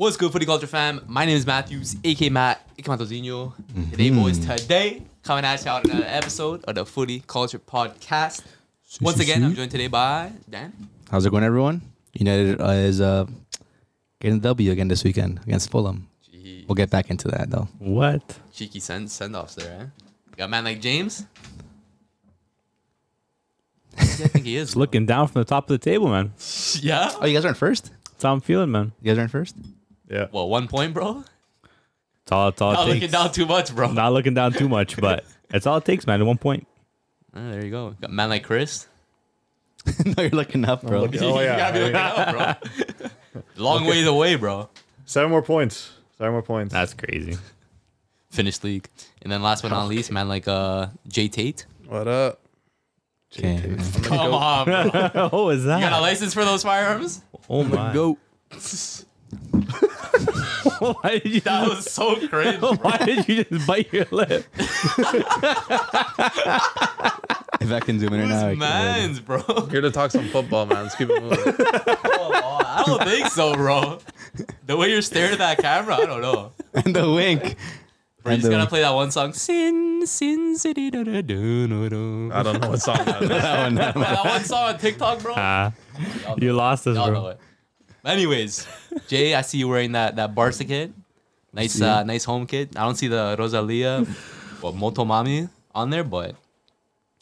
What's good, Footy Culture fam? My name is Matthews, aka Matt, aka Matosino. Today, boys, coming at you out another episode of the Footy Culture Podcast. Once again, I'm joined today by Dan. How's it going, everyone? United is getting a W again this weekend against Fulham. Jeez. We'll get back into that, though. What? Cheeky send-offs there, eh? You got a man like James? I think he is. Looking down from the top of the table, man. Yeah? Oh, you guys aren't first? That's how I'm feeling, man. You guys aren't first? Yeah. Well, 1 point, bro. It's all it takes. Not looking down too much, bro. Not looking down too much, but it's all it takes, man. 1 point. Oh, there you go. Got a man like Chris. No, you're looking up, bro. Oh, yeah. You gotta be looking up, bro. Long ways away, bro. 7 more points. 7 more points. That's crazy. Finish league. And then last but not least, man like Jay Tate. What up? Jay Tate. Come on, bro. What was that? You got a license for those firearms? Oh, my. Go. Why did you? That was so crazy. Why did you just bite your lip? If I can zoom in right now, man's bro. I'm here to talk some football, man. Let's keep it moving. Oh, I don't think so, bro. The way you're staring at that camera, I don't know. And the wink. We're just gonna play that one song. Sin city. Da, da, da, da, da. I don't know what song that is. That one song on TikTok, bro. You lost us, bro. Know it. Anyways, Jay, I see you wearing that Barca kit. Nice, nice home kit. I don't see the Rosalia or Motomami on there, but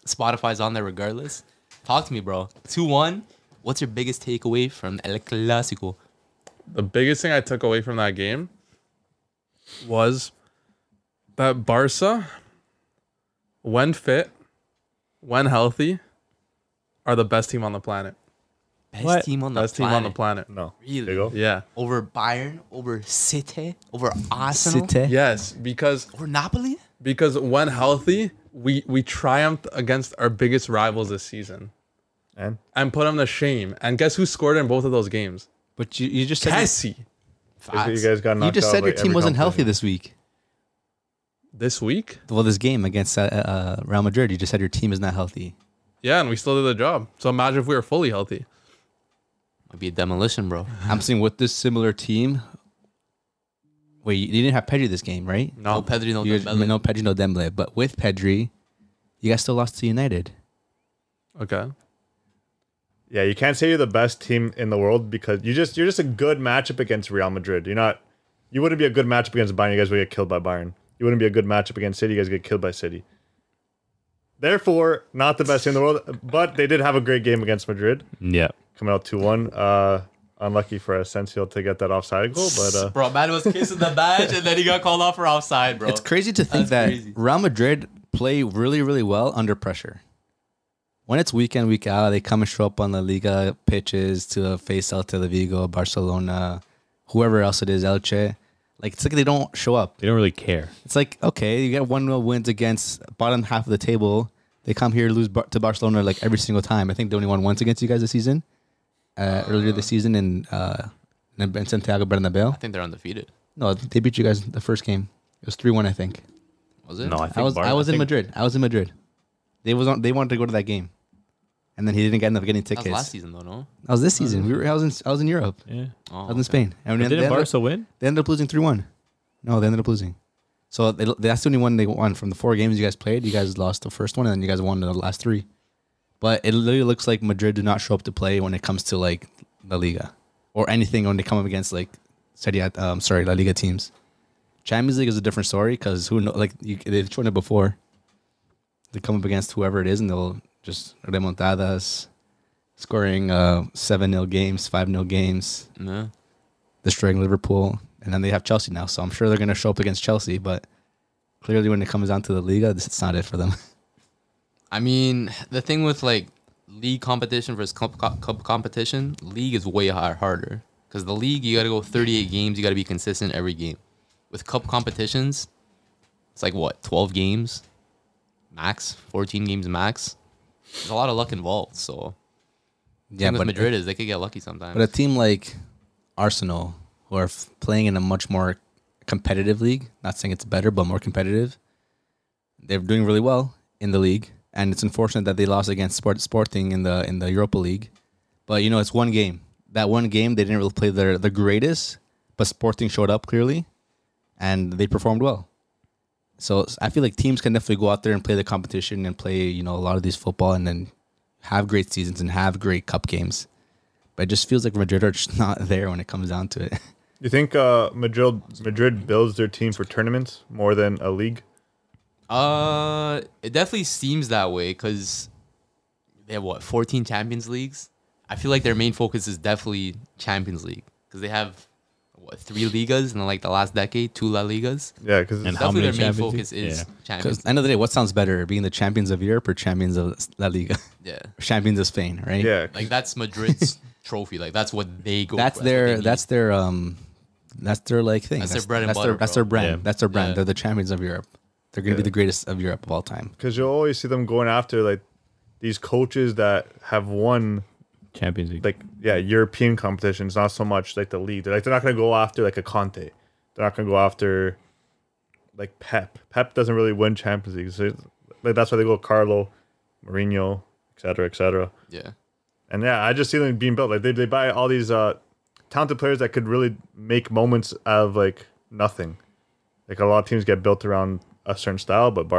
Spotify's on there regardless. Talk to me, bro. 2-1. What's your biggest takeaway from El Clásico? The biggest thing I took away from that game was that Barca, when fit, when healthy, are the best team on the planet. Best team on the planet. No. Really? Yeah. Over Bayern, over City, over Arsenal. City. Yes, because... Over Napoli? Because when healthy, we triumphed against our biggest rivals this season. And put them to shame. And guess who scored in both of those games? But you just said... Messi. You just said your team wasn't healthy this week. This week? Well, this game against Real Madrid, you just said your team is not healthy. Yeah, and we still did the job. So imagine if we were fully healthy. Might be a demolition, bro. I'm seeing with this similar team. Wait, you didn't have Pedri this game, right? No Pedri, no Dembele. No Pedri, no Dembele. But with Pedri, you guys still lost to United. Okay. Yeah, you can't say you're the best team in the world because you're just a good matchup against Real Madrid. You wouldn't be a good matchup against Bayern. You guys would get killed by Bayern. You wouldn't be a good matchup against City. You guys get killed by City. Therefore, not the best team in the world. But they did have a great game against Madrid. Yeah. Coming out 2-1. Unlucky for Asensio to get that offside goal. But, bro, man was kissing the badge, and then he got called off for offside, bro. It's crazy to think that Real Madrid play really, really well under pressure. When it's week in, week out, they come and show up on La Liga pitches to face Celta de Vigo, Barcelona, whoever else it is, Elche. Like, it's like they don't show up. They don't really care. It's like, okay, you get 1-0 wins against bottom half of the table. They come here, lose to Barcelona like every single time. I think they only won once against you guys this season. Earlier this season in Santiago Bernabeu. I think they're undefeated. No, they beat you guys the first game. It was 3-1, I think. Was it? No, I was in Madrid. They wanted to go to that game, and then he didn't end up getting tickets. That was last season though, no? That was this season. I was in Europe. Yeah. Oh, I was in Spain. And didn't Barca win? They ended up losing 3-1. No, they ended up losing. So that's the only one they won from the 4 games you guys played. You guys lost the first one, and then you guys won the last 3. But it literally looks like Madrid do not show up to play when it comes to like La Liga or anything when they come up against like La Liga teams. Champions League is a different story because who knows? Like they've shown it before. They come up against whoever it is and they'll just remontadas, scoring 7-0 games, 5-0 games, destroying Liverpool, and then they have Chelsea now. So I'm sure they're gonna show up against Chelsea, but clearly when it comes down to the Liga, this is not it for them. I mean, the thing with, like, league competition versus cup competition, league is way harder. Because the league, you got to go 38 games. You got to be consistent every game. With cup competitions, it's like, what, 12 games max? 14 games max? There's a lot of luck involved. So, yeah, but Madrid they could get lucky sometimes. But a team like Arsenal, who are playing in a much more competitive league, not saying it's better, but more competitive, they're doing really well in the league. And it's unfortunate that they lost against Sporting in the Europa League. But, you know, it's 1 game. That 1 game, they didn't really play their greatest, But Sporting showed up clearly, and they performed well. So I feel like teams can definitely go out there and play the competition and play, you know, a lot of these football and then have great seasons and have great cup games. But it just feels like Madrid are just not there when it comes down to it. You think Madrid builds their team for tournaments more than a league? It definitely seems that way because they have, what, 14 Champions Leagues? I feel like their main focus is definitely Champions League because they have, what, 3 Ligas in like the last decade, 2 La Ligas? Yeah, because definitely their main focus is Champions League. At the end of the day, what sounds better, being the champions of Europe or champions of La Liga? Yeah. Champions of Spain, right? Yeah. Like, that's Madrid's trophy. Like, that's what they go for. That's their like thing. That's their bread and butter. That's their brand. That's their brand. They're the champions of Europe. They're going to be the greatest of Europe of all time. Because you'll always see them going after like these coaches that have won Champions League, like European competitions. Not so much like the league. They're not going to go after like a Conte. They're not going to go after like Pep. Pep doesn't really win Champions League. So, like, that's why they go Carlo, Mourinho, etc., etc. Yeah, and I just see them being built. Like they buy all these talented players that could really make moments out of like nothing. Like a lot of teams get built around a certain style, but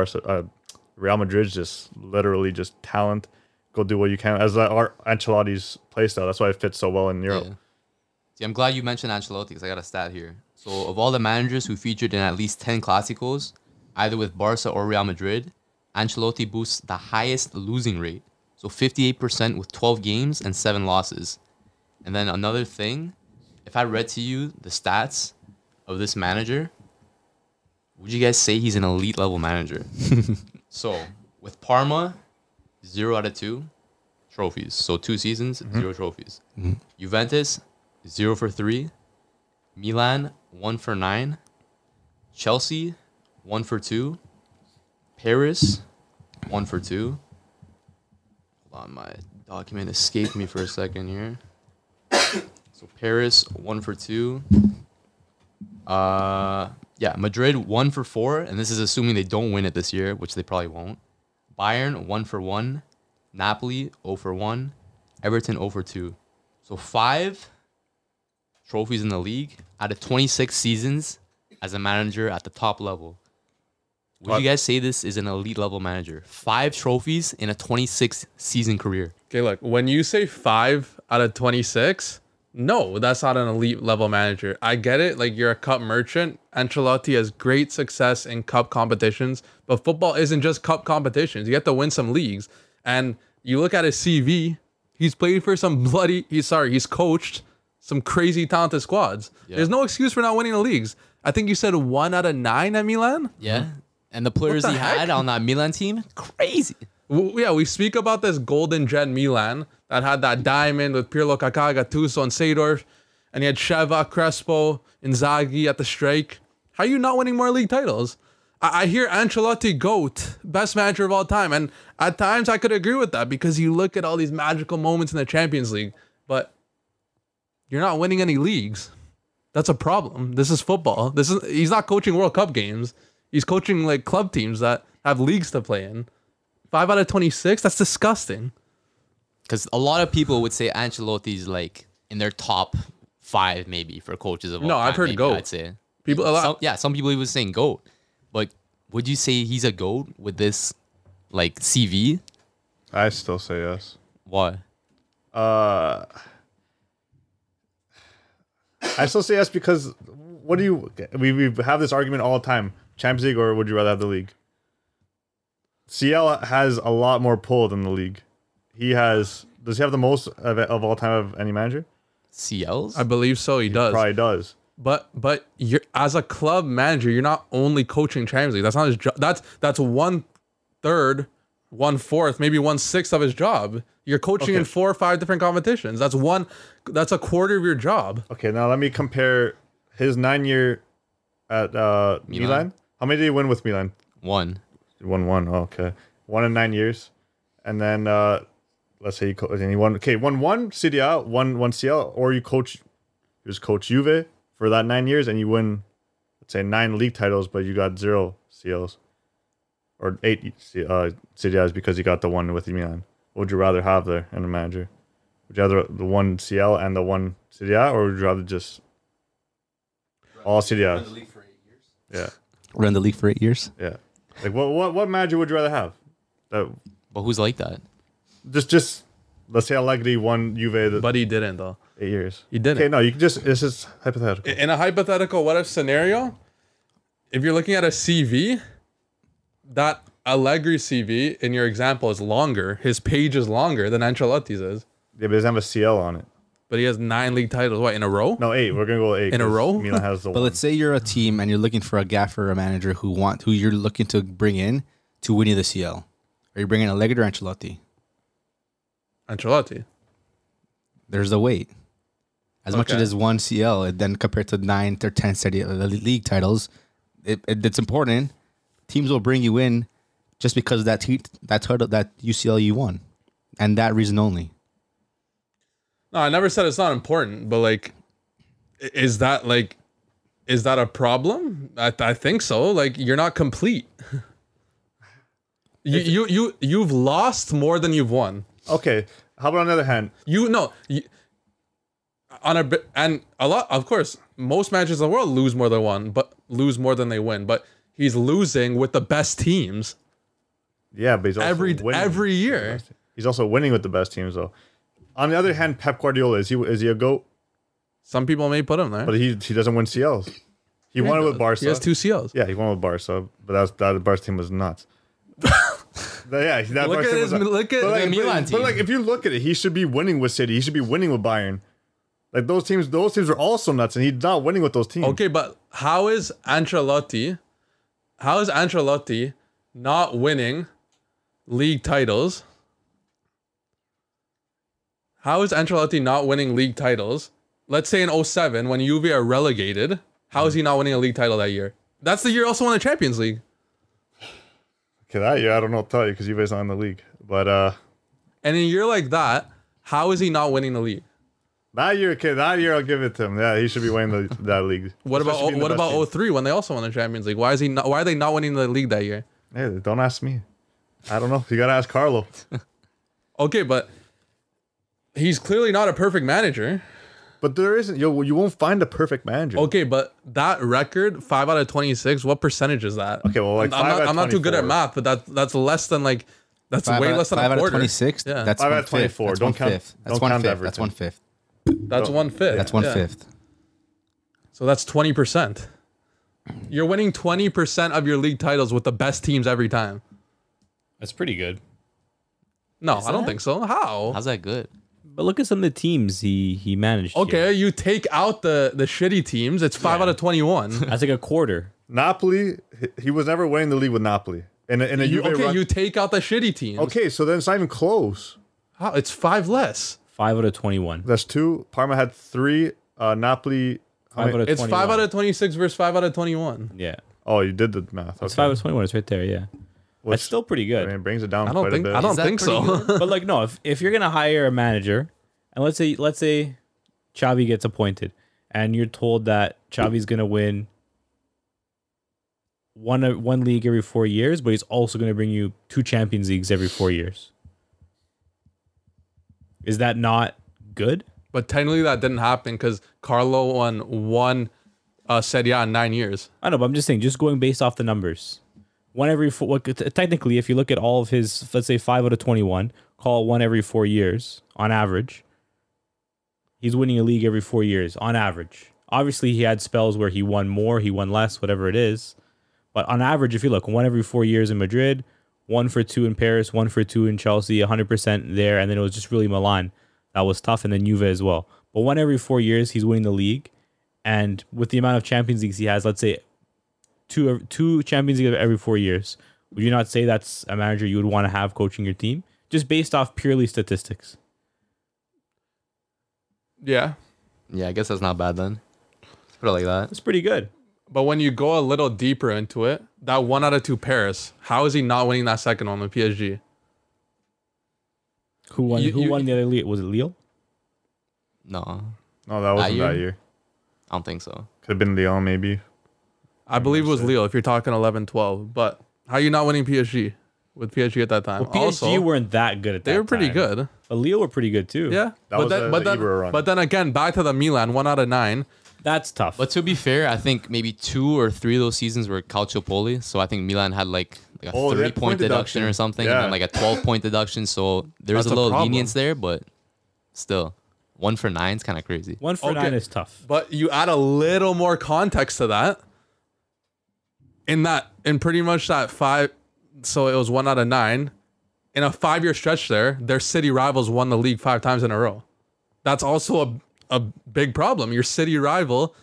Real Madrid's just literally just talent. Go do what you can. As our Ancelotti's play style, that's why it fits so well in Europe. Yeah. See, I'm glad you mentioned Ancelotti because I got a stat here. So, of all the managers who featured in at least 10 Clásicos, either with Barca or Real Madrid, Ancelotti boasts the highest losing rate. So, 58% with 12 games and 7 losses. And then another thing, if I read to you the stats of this manager, would you guys say he's an elite level manager? So, with Parma, 0 out of 2 trophies. So 2 seasons, 0 trophies. Mm-hmm. Juventus, 0 for 3. Milan, 1 for 9. Chelsea, 1 for 2. Paris, 1 for 2. Hold on, my document escaped me for a second here. So Paris, 1 for 2. Madrid, 1 for 4. And this is assuming they don't win it this year, which they probably won't. Bayern, 1 for 1. Napoli, 0 for 1. Everton, 0 for 2. So 5 trophies in the league out of 26 seasons as a manager at the top level. Would you guys say this is an elite level manager? 5 trophies in a 26-season career. Okay, look, when you say 5 out of 26, no, that's not an elite level manager. I get it. Like, you're a cup merchant. Ancelotti has great success in cup competitions, but football isn't just cup competitions. You have to win some leagues. And you look at his CV, he's played for some he's coached some crazy talented squads. Yeah. There's no excuse for not winning the leagues. I think you said 1 out of 9 at Milan. Yeah. And the players he had on that Milan team, crazy. Yeah, we speak about this golden gen Milan that had that diamond with Pirlo, Kaká, Gattuso, and Seydorf. And he had Sheva, Crespo, Inzaghi at the strike. How are you not winning more league titles? I hear Ancelotti GOAT, best manager of all time. And at times I could agree with that because you look at all these magical moments in the Champions League. But you're not winning any leagues. That's a problem. This is football. He's not coaching World Cup games. He's coaching like club teams that have leagues to play in. 5 out of 26? That's disgusting. Because a lot of people would say Ancelotti's like in their top 5 maybe for coaches of all time. No, I've heard GOAT. I'd say. Some people even saying GOAT. But would you say he's a GOAT with this like CV? I still say yes. Why? I still say yes because we have this argument all the time. Champions League or would you rather have the league? CL has a lot more pull than the league. Does he have the most of all time of any manager? CLs? I believe so. He does. Probably does. But you're as a club manager, you're not only coaching Champions League. That's not his job. That's 1/3, 1/4, maybe 1/6 of his job. You're coaching in 4 or 5 different competitions. That's a quarter of your job. Okay, now let me compare his 9-year at Milan. How many did he win with Milan? 1. 1-1. Oh, okay, 1 in 9 years, and then let's say he won. Okay, 1-1 Serie A, 1-1 CL, or you was coach Juve for that 9 years, and you win, let's say 9 league titles, but you got 0 CLs, or 8 Serie A's because you got the 1 with Milan. What would you rather have there in a manager? Would you rather the 1 CL and the 1 Serie A, or would you rather just All City has. Run the league for 8 years. Yeah. Run the league for 8 years? Yeah. Like, what manager would you rather have? But who's like that? Just let's say Allegri won Juve. But he didn't, though. 8 years. He didn't. Okay, no, you can just, this is hypothetical. In a hypothetical what-if scenario, if you're looking at a CV, that Allegri CV, in your example, is longer. His page is longer than Ancelotti's is. Yeah, but he doesn't have a CL on it. But he has 9 league titles. What, in a row? No, 8. We're going to go 8. In a row? Milan has the one. But let's say you're a team and you're looking for a gaffer or a manager who you're looking to bring in to win you the CL. Are you bringing Allegri or Ancelotti? Ancelotti. There's the weight. As much as one CL, and then compared to 9 or 10 league titles, it's important. Teams will bring you in just because of that UCL you won, and that reason only. No, I never said it's not important, but is that a problem? I think so. Like, you're not complete. You've lost more than you've won. Okay. How about on the other hand? Of course, most managers in the world lose more than one, but lose more than they win. But he's losing with the best teams. Yeah, but he's also every year. He's also winning with the best teams, though. On the other hand, Pep Guardiola, is he a GOAT? Some people may put him there, but he doesn't win CLs. He won it with Barca. He has 2 CLs. Yeah, he won with Barca, but that Barca team was nuts. Yeah, that look at his, look at the Milan team. But like, if you look at it, he should be winning with City. He should be winning with Bayern. Like, those teams are also nuts, and he's not winning with those teams. Okay, but how is Ancelotti not winning league titles? How is Ancelotti not winning league titles? Let's say in 2007, when Juve are relegated, how is he not winning a league title that year? That's the year also won the Champions League. Okay, that year, I don't know what to tell you because Juve's not in the league. But and in a year like that, how is he not winning the league? That year, okay, that year I'll give it to him. Yeah, he should be winning that league. What about 2003 when they also won the Champions League? Why are they not winning the league that year? Hey, don't ask me. I don't know. You gotta ask Carlo. Okay, but he's clearly not a perfect manager. But there isn't. You won't find a perfect manager. Okay, but that record, 5 out of 26. What percentage is that? Okay, well, like I'm not too good at math, but that's less than like that's way less than a quarter. 5 out of 26. Yeah, that's 5 out of 24. That's one fifth. So that's 20%. You're winning 20% of your league titles with the best teams every time. That's pretty good. No, I don't think so. How? How's that good? But look at some of the teams he managed. Okay, you take out the shitty teams. It's 5 out of 21. That's like a quarter. Napoli, he was never winning the league with Napoli. You take out the shitty teams. Okay, so then it's not even close. How? It's 5 less. 5 out of 21. That's 2. Parma had 3. Napoli. It's 5 out of 26 versus 5 out of 21. Yeah. Oh, you did the math. It's 5 out of 21. It's right there. Yeah. That's still pretty good. I mean, it brings it down quite a bit. I don't think so. But like, no, if you're gonna hire a manager, and let's say Xavi gets appointed, and you're told that Xavi's gonna win one league every 4 years, but he's also gonna bring you 2 Champions Leagues every 4 years. Is that not good? But technically, that didn't happen because Carlo won 1 Serie A in 9 years. I know, but I'm just saying, just going based off the numbers. One every four, technically, if you look at all of his, let's say 5 out of 21, call it 1 every 4 years on average. He's winning a league every 4 years on average. Obviously, he had spells where he won more, he won less, whatever it is. But on average, if you look, 1 every 4 years in Madrid, 1 for 2 in Paris, 1 for 2 in Chelsea, 100% there. And then it was just really Milan that was tough, and then Juve as well. But 1 every 4 years, he's winning the league. And with the amount of Champions Leagues he has, let's say, 2 Champions League every 4 years. Would you not say that's a manager you would want to have coaching your team? Just based off purely statistics. Yeah. Yeah, I guess that's not bad then. Let's put it like that. It's pretty good. But when you go a little deeper into it, that 1 out of 2 Paris, how is he not winning that second one with PSG? Who won the other league? Was it Lille? No. No, that wasn't that year. I don't think so. Could have been Lyon maybe. I believe it was Lille, if you're talking 11-12. But how are you not winning PSG with PSG at that time? Well, PSG also, weren't that good at that time. They were pretty good. But Lille were pretty good too. Yeah. But then again, back to the Milan, 1 out of 9. That's tough. But to be fair, I think maybe 2 or 3 of those seasons were Calciopoli. So I think Milan had like a 30-point deduction or something, yeah, and then like a 12-point deduction. So there's a little lenience there, but still. 1 for 9 is kind of crazy. 1 for 9 is tough. But you add a little more context to that. In pretty much that 5, so it was 1 out of 9. In a 5-year stretch there, their city rivals won the league 5 times in a row. That's also a big problem. Your city rival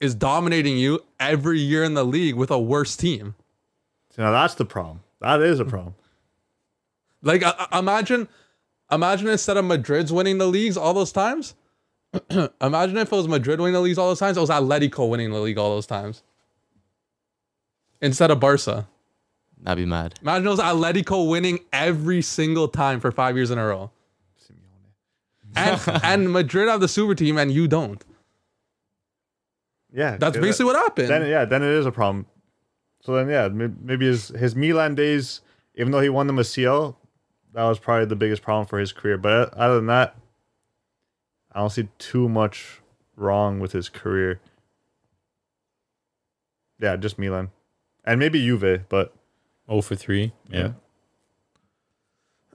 is dominating you every year in the league with a worse team. So now that's the problem. That is a problem. Like, imagine instead of Madrid's winning the leagues all those times, imagine if it was Madrid winning the leagues all those times, it was Atletico winning the league all those times. Instead of Barca. I'd be mad. Imagine it was Atletico winning every single time for 5 years in a row. And Madrid have the super team and you don't. Yeah. That's basically what happened. Then it is a problem. So then, yeah, maybe his Milan days, even though he won the UCL, that was probably the biggest problem for his career. But other than that, I don't see too much wrong with his career. Yeah, just Milan. And maybe Juve, but... 0 for 3, yeah.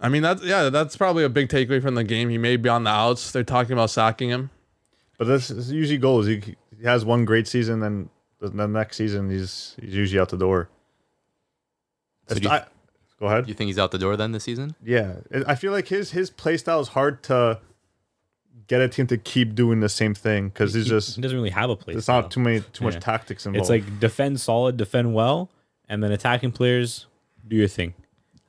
I mean, that's probably a big takeaway from the game. He may be on the outs. They're talking about sacking him. But this is usually goals. He has one great season, and the next season he's usually out the door. So go ahead. You think he's out the door then this season? Yeah. I feel like his play style is hard to get a team to keep doing the same thing because he doesn't really have a play. There's not too much tactics involved. It's like defend solid, defend well, and then attacking players, do your thing.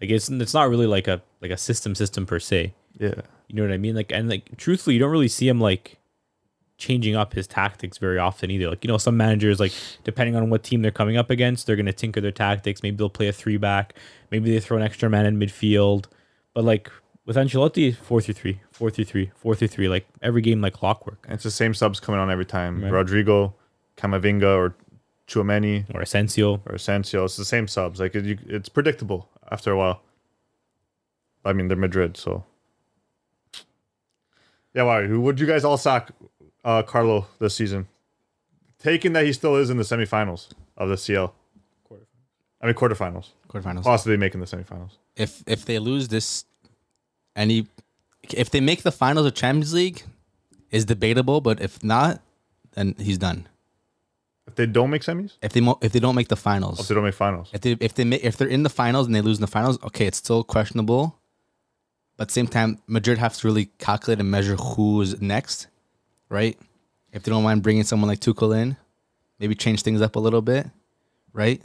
Like it's not really like a system per se. Yeah. You know what I mean? Like truthfully, you don't really see him like changing up his tactics very often either. Like, you know, some managers, like, depending on what team they're coming up against, they're gonna tinker their tactics. Maybe they'll play a 3-back, maybe they throw an extra man in midfield. But like with Ancelotti, 4-3-3, 4-3-3, 4-3-3, like every game like clockwork. And it's the same subs coming on every time. Right. Rodrigo, Camavinga or Chouameni or Asensio. It's the same subs. Like it's predictable after a while. I mean, they're Madrid, so yeah. Why? Who would you guys all sack Carlo this season? Taking that he still is in the semifinals of the CL. Quarterfinals. Possibly making the semifinals. If they lose this, if they make the finals of Champions League, is debatable. But if not, then he's done. If they don't make semis? If they don't make the finals. If they don't make finals. If they're in the finals and they lose in the finals, okay, it's still questionable. But at the same time, Madrid have to really calculate and measure who's next, right? If they don't mind bringing someone like Tuchel in, maybe change things up a little bit, right?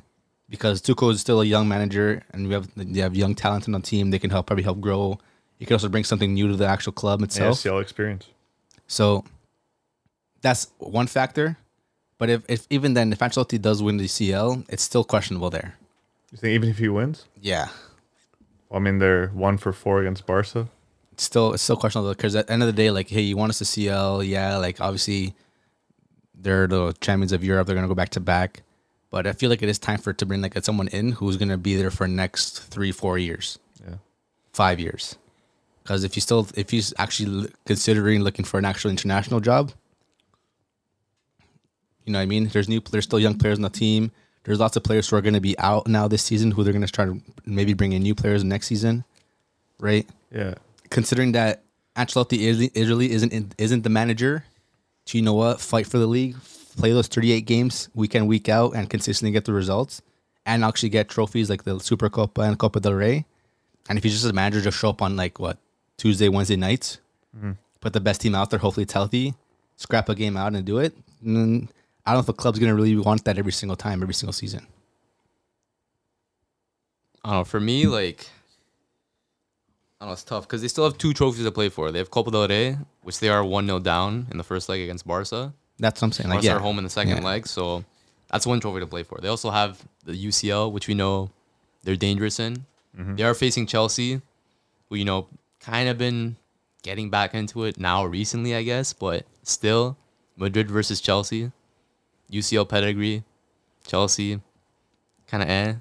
Because Tuchel is still a young manager, and you have young talent on the team. They can probably help grow. You can also bring something new to the actual club itself. Yeah, CL experience. So that's one factor. But if even then, if Ancelotti does win the CL, it's still questionable there. You think even if he wins? Yeah. Well, I mean, they're 1 for 4 against Barca. It's still questionable because at the end of the day, like, hey, you want us to CL? Yeah, like, obviously, they're the champions of Europe. They're going to go back-to-back. But I feel like it is time to bring, like, someone in who's going to be there for the next 3-4 years. Yeah. 5 years. Because if he's actually considering looking for an actual international job, you know what I mean? There's still young players on the team. There's lots of players who are going to be out now this season who they're going to try to maybe bring in new players next season, right? Yeah. Considering that Ancelotti isn't the manager, do you know what? Fight for the league, play those 38 games week in, week out, and consistently get the results, and actually get trophies like the Super Copa and Copa del Rey. And if he's just a manager, just show up on Tuesday, Wednesday nights, put the best team out there, hopefully it's healthy, scrap a game out and do it. And then, I don't know if a club's going to really want that every single time, every single season. I don't know. For me, it's tough because they still have 2 trophies to play for. They have Copa del Rey, which they are 1-0 down in the first leg against Barca. That's what I'm saying. Barca are home in the second leg, so that's 1 trophy to play for. They also have the UCL, which we know they're dangerous in. Mm-hmm. They are facing Chelsea, who, you know, kind of been getting back into it now recently, I guess, but still Madrid versus Chelsea. UCL pedigree, Chelsea, kind of eh.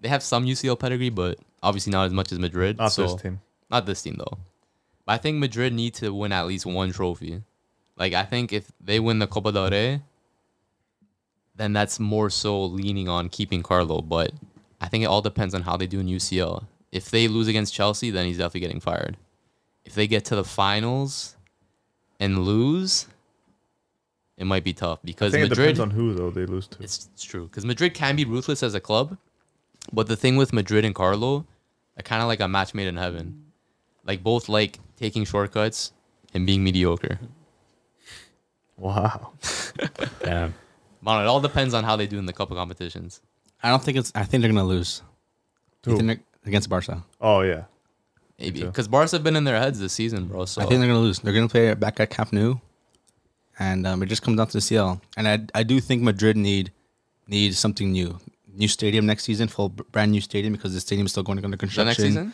They have some UCL pedigree, but obviously not as much as Madrid. Not this team. Not this team, though. But I think Madrid need to win at least 1 trophy. Like, I think if they win the Copa del Rey, then that's more so leaning on keeping Carlo. But I think it all depends on how they do in UCL. If they lose against Chelsea, then he's definitely getting fired. If they get to the finals and lose, it might be tough. Because I think Madrid, it depends on who, though, they lose to. It's true. Because Madrid can be ruthless as a club. But the thing with Madrid and Carlo are kind of like a match made in heaven. Like, both like taking shortcuts and being mediocre. Wow. Damn. Well, it all depends on how they do in the cup of competitions. I think they're going to lose. Against Barca. Oh, yeah. Maybe. Because Barca have been in their heads this season, bro. So I think they're going to lose. They're going to play back at Camp Nou. And it just comes down to the CL. And I do think Madrid need something new. New stadium next season, full brand new stadium, because the stadium is still going under construction. Next season?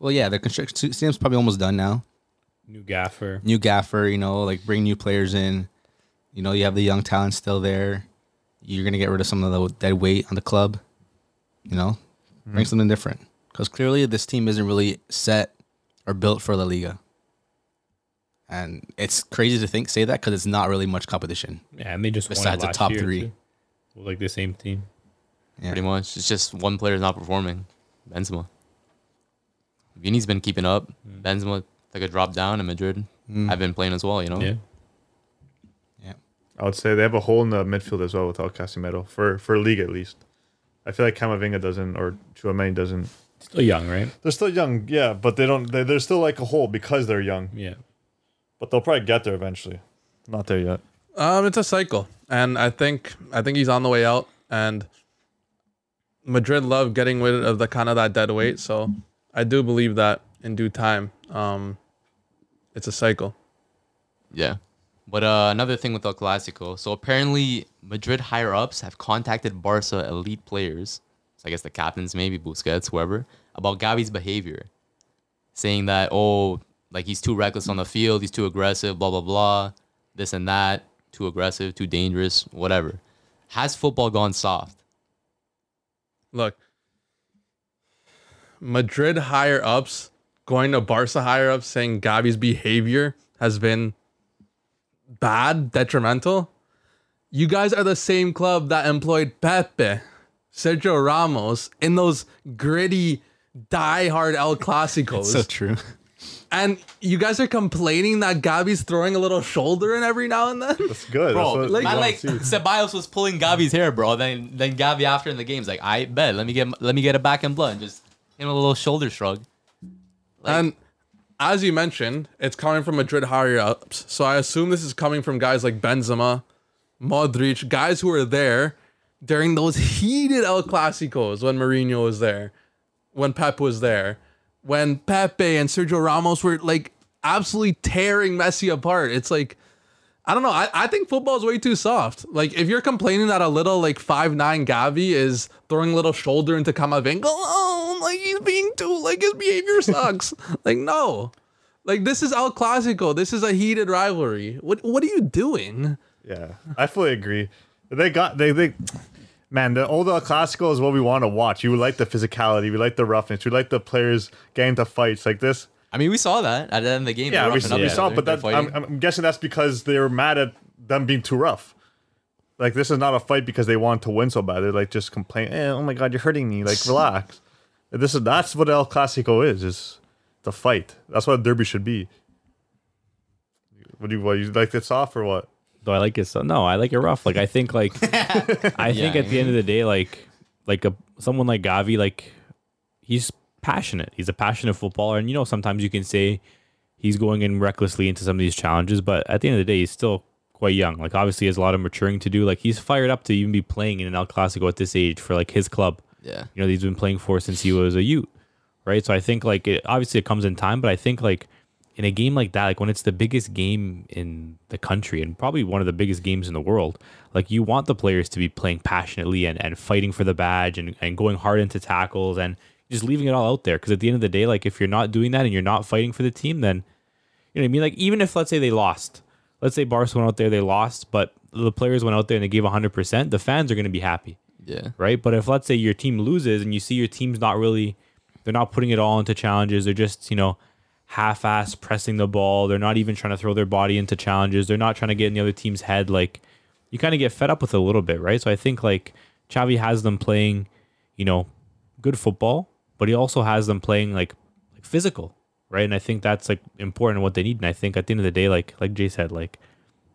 Well, yeah, the construction stadium's probably almost done now. New gaffer, you know, like bring new players in. You know, you have the young talent still there. You're going to get rid of some of the dead weight on the club. You know, bring something different. Because clearly this team isn't really set or built for La Liga. And it's crazy to say that because it's not really much competition. Yeah, and they just besides won the top three. Well, like the same team. Yeah. Pretty much. It's just one player is not performing. Benzema. Vini's been keeping up. Benzema took a drop down in Madrid. I've been playing as well, you know? Yeah. I would say they have a hole in the midfield as well without Casemiro, for league at least. I feel like Camavinga doesn't, or Chouameni doesn't. Still young, right? They're still young, yeah, but they're still like a hole because they're young. Yeah. But they'll probably get there eventually. Not there yet. It's a cycle. And I think he's on the way out, and Madrid love getting rid of the kind of that dead weight, so I do believe that in due time. It's a cycle. Yeah. But another thing with El Clásico, so apparently Madrid higher-ups have contacted Barca elite players, so I guess the captains maybe, Busquets, whoever, about Gavi's behavior, saying that, oh, like he's too reckless on the field, he's too aggressive, blah, blah, blah, this and that, too aggressive, too dangerous, whatever. Has football gone soft? Look, Madrid higher-ups going to Barca higher-ups saying Gavi's behavior has been bad, detrimental. You guys are the same club that employed Pepe, Sergio Ramos in those gritty, die-hard El Clásicos. So true. And you guys are complaining that Gavi's throwing a little shoulder in every now and then? That's good. Bro, that's like Ceballos was pulling Gavi's hair, bro. Then Gavi after in the game's like, I bet, let me get it back in blood. And just give him a little shoulder shrug. And as you mentioned, it's coming from Madrid higher-ups. So I assume this is coming from guys like Benzema, Modric, guys who were there during those heated El Clásicos when Mourinho was there, when Pep was there, when Pepe and Sergio Ramos were like absolutely tearing Messi apart. It's like, I don't know. I think football is way too soft. Like, if you're complaining that a little like 5'9" Gavi is throwing a little shoulder into Camavinga, oh, like he's being too, like his behavior sucks. Like, no. Like, this is El Clásico. This is a heated rivalry. What are you doing? Yeah, I fully agree. Man, the old El Clásico is what we want to watch. You like the physicality, we like the roughness, we like the players getting into fights like this. I mean, we saw that at the end of the game. Yeah, we saw, but I'm guessing that's because they were mad at them being too rough. Like, this is not a fight because they want to win so bad. They're like just complaining, oh my God, you're hurting me. Like, relax. That's what El Clásico is the fight. That's what a derby should be. What you like it soft or what? Do I like it? So no, I like it rough. Like, I think like at the end of the day, someone like Gavi, like he's passionate. He's a passionate footballer, and you know, sometimes you can say he's going in recklessly into some of these challenges, but at the end of the day, he's still quite young. Like, obviously, he has a lot of maturing to do. Like, he's fired up to even be playing in an El Clásico at this age for like his club. Yeah, you know, he's been playing for since he was a youth, right? So I think like it comes in time, but I think like in a game like that, like when it's the biggest game in the country and probably one of the biggest games in the world, like you want the players to be playing passionately and fighting for the badge and going hard into tackles and just leaving it all out there. Because at the end of the day, like if you're not doing that and you're not fighting for the team, then you know what I mean? Like, even if, let's say they lost, let's say Barca went out there, they lost, but the players went out there and they gave 100%, the fans are going to be happy. Yeah. Right. But if, let's say your team loses and you see your team's not really, they're not putting it all into challenges. They're just, you know, half-ass pressing the ball. They're not even trying to throw their body into challenges. They're not trying to get in the other team's head. Like, you kind of get fed up with it a little bit, right? So I think, like, Xavi has them playing, you know, good football, but he also has them playing, like physical, right? And I think that's, like, important, what they need. And I think at the end of the day, like Jay said, like,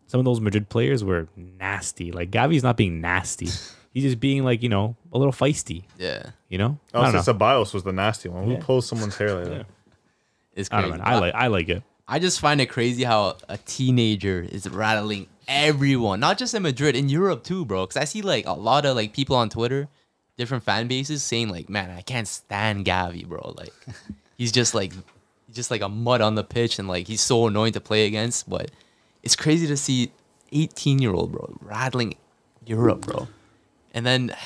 some of those Madrid players were nasty. Like, Gavi's not being nasty. He's just being, like, you know, a little feisty. Yeah. You know? Also, Ceballos was the nasty one. Yeah. Who pulls someone's hair like that? Yeah. It's crazy. I don't know. I like it. I just find it crazy how a teenager is rattling everyone, not just in Madrid, in Europe too, bro. Because I see like a lot of like people on Twitter, different fan bases saying like, "Man, I can't stand Gavi, bro. Like, he's just like a mud on the pitch, and like he's so annoying to play against." But it's crazy to see 18-year-old bro rattling Europe, bro. And then,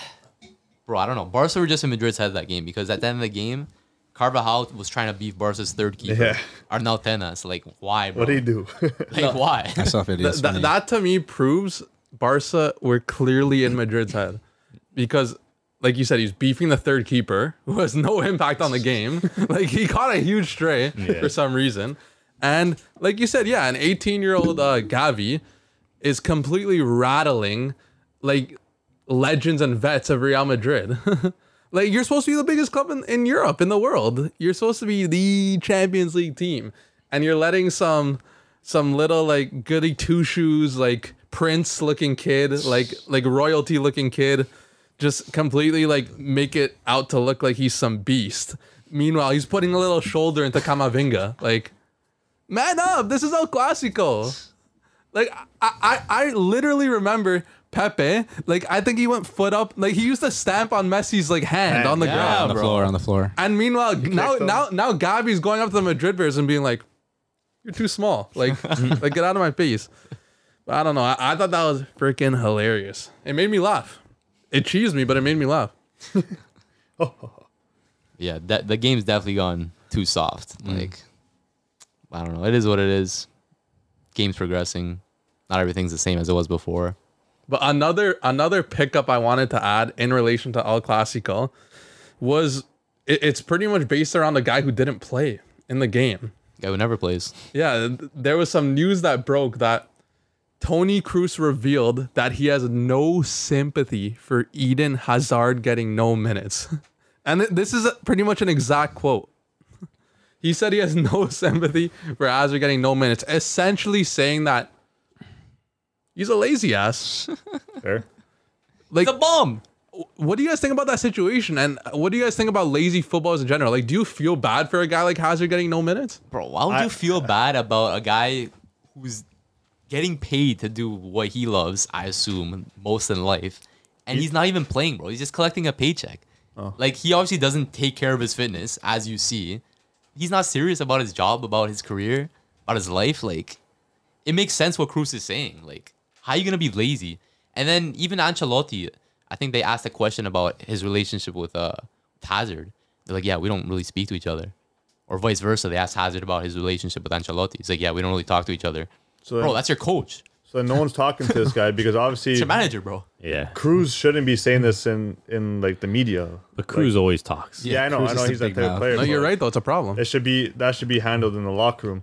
bro, I don't know. Barca were just in Madrid's head that game because at the end of the game, Carvajal was trying to beef Barca's third keeper, yeah. Arnau Tenas. Like, why, bro? What do you do? Like, why? That to me proves Barca were clearly in Madrid's head. Because, like you said, he's beefing the third keeper, who has no impact on the game. Like, he caught a huge stray for some reason. And, like you said, yeah, an 18-year-old Gavi is completely rattling, like, legends and vets of Real Madrid. Like, you're supposed to be the biggest club in Europe, in the world. You're supposed to be the Champions League team. And you're letting some little, like, goody two-shoes, like, prince-looking kid, like royalty-looking kid, just completely, like, make it out to look like he's some beast. Meanwhile, he's putting a little shoulder into Camavinga. Like, man up! This is El Clásico! Like, I literally remember Pepe, like, I think he went foot up. Like, he used to stamp on Messi's, like, hand on the ground. On the floor. And meanwhile, now Gavi's going up to the Madrid Bears and being like, "You're too small. Like, like, get out of my face." But I don't know. I thought that was freaking hilarious. It made me laugh. It cheesed me, but it made me laugh. Yeah, the game's definitely gone too soft. Like, I don't know. It is what it is. Game's progressing. Not everything's the same as it was before. But another pickup I wanted to add in relation to El Clásico was it's pretty much based around a guy who didn't play in the game. Guy who never plays. Yeah, there was some news that broke that Toni Kroos revealed that he has no sympathy for Eden Hazard getting no minutes. And this is pretty much an exact quote. He said he has no sympathy for Hazard getting no minutes, essentially saying that he's a lazy ass. Fair. Like, he's a bum. What do you guys think about that situation? And what do you guys think about lazy footballers in general? Like, do you feel bad for a guy like Hazard getting no minutes? Bro, why would you feel bad about a guy who's getting paid to do what he loves, I assume, most in life? And he's not even playing, bro. He's just collecting a paycheck. Oh. Like, he obviously doesn't take care of his fitness, as you see. He's not serious about his job, about his career, about his life. Like, it makes sense what Kroos is saying. Like, how are you going to be lazy? And then even Ancelotti, I think they asked a question about his relationship with Hazard. They're like, yeah, we don't really speak to each other. Or vice versa. They asked Hazard about his relationship with Ancelotti. He's like, yeah, we don't really talk to each other. So bro, that's your coach. So no one's talking to this guy because obviously... It's your manager, bro. Yeah. Kroos shouldn't be saying this in like, the media. But Kroos always talks. Yeah, I know. He's that type of player. No, you're right, though. It's a problem. That should be handled in the locker room.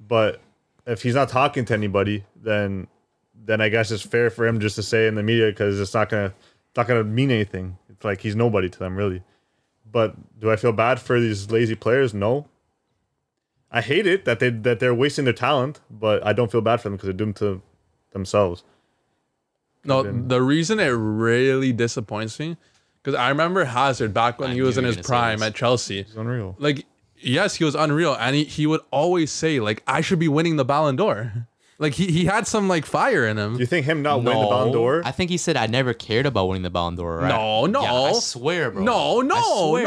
But if he's not talking to anybody, then I guess it's fair for him just to say in the media because it's not gonna mean anything. It's like he's nobody to them, really. But do I feel bad for these lazy players? No. I hate it that they're wasting their talent, but I don't feel bad for them because they're doomed to themselves. No, the reason it really disappoints me, because I remember Hazard back when he was in his prime at Chelsea. He's unreal. Like, yes, he was unreal, and he would always say, like, I should be winning the Ballon d'Or. Like, he had some, like, fire in him. Do you think him not winning the Ballon d'Or? I think he said, I never cared about winning the Ballon d'Or, right? No. Yeah, I swear, bro. No. Yeah,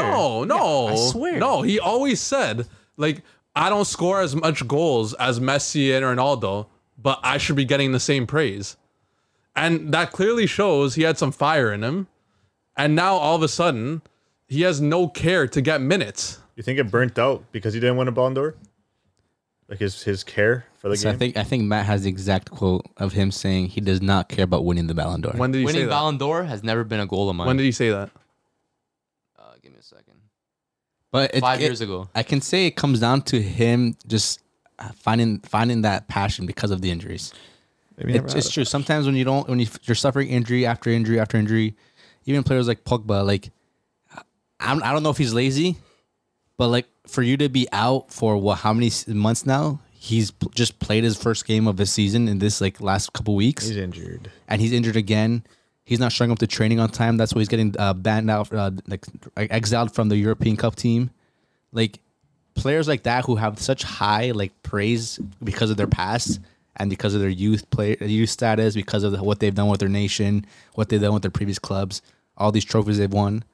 I swear. No, he always said, like, I don't score as much goals as Messi and Ronaldo, but I should be getting the same praise. And that clearly shows he had some fire in him. And now, all of a sudden, he has no care to get minutes. You think it burnt out because he didn't win a Ballon d'Or? Like his care for the game. I think Matt has the exact quote of him saying he does not care about winning the Ballon d'Or. When did he say that? Winning Ballon d'Or has never been a goal of mine. When did he say that? Give me a second. But 5 years ago, I can say it comes down to him just finding that passion because of the injuries. It's true. Sometimes when you're suffering injury after injury after injury, even players like Pogba, like I don't know if he's lazy, but like for you to be out for how many months now? He's just played his first game of the season in this like last couple weeks. He's injured, and he's injured again. He's not showing up to training on time. That's why he's getting banned out, like exiled from the European Cup team. Like players like that who have such high like praise because of their past and because of their youth status, because of what they've done with their nation, what they've done with their previous clubs, all these trophies they've won,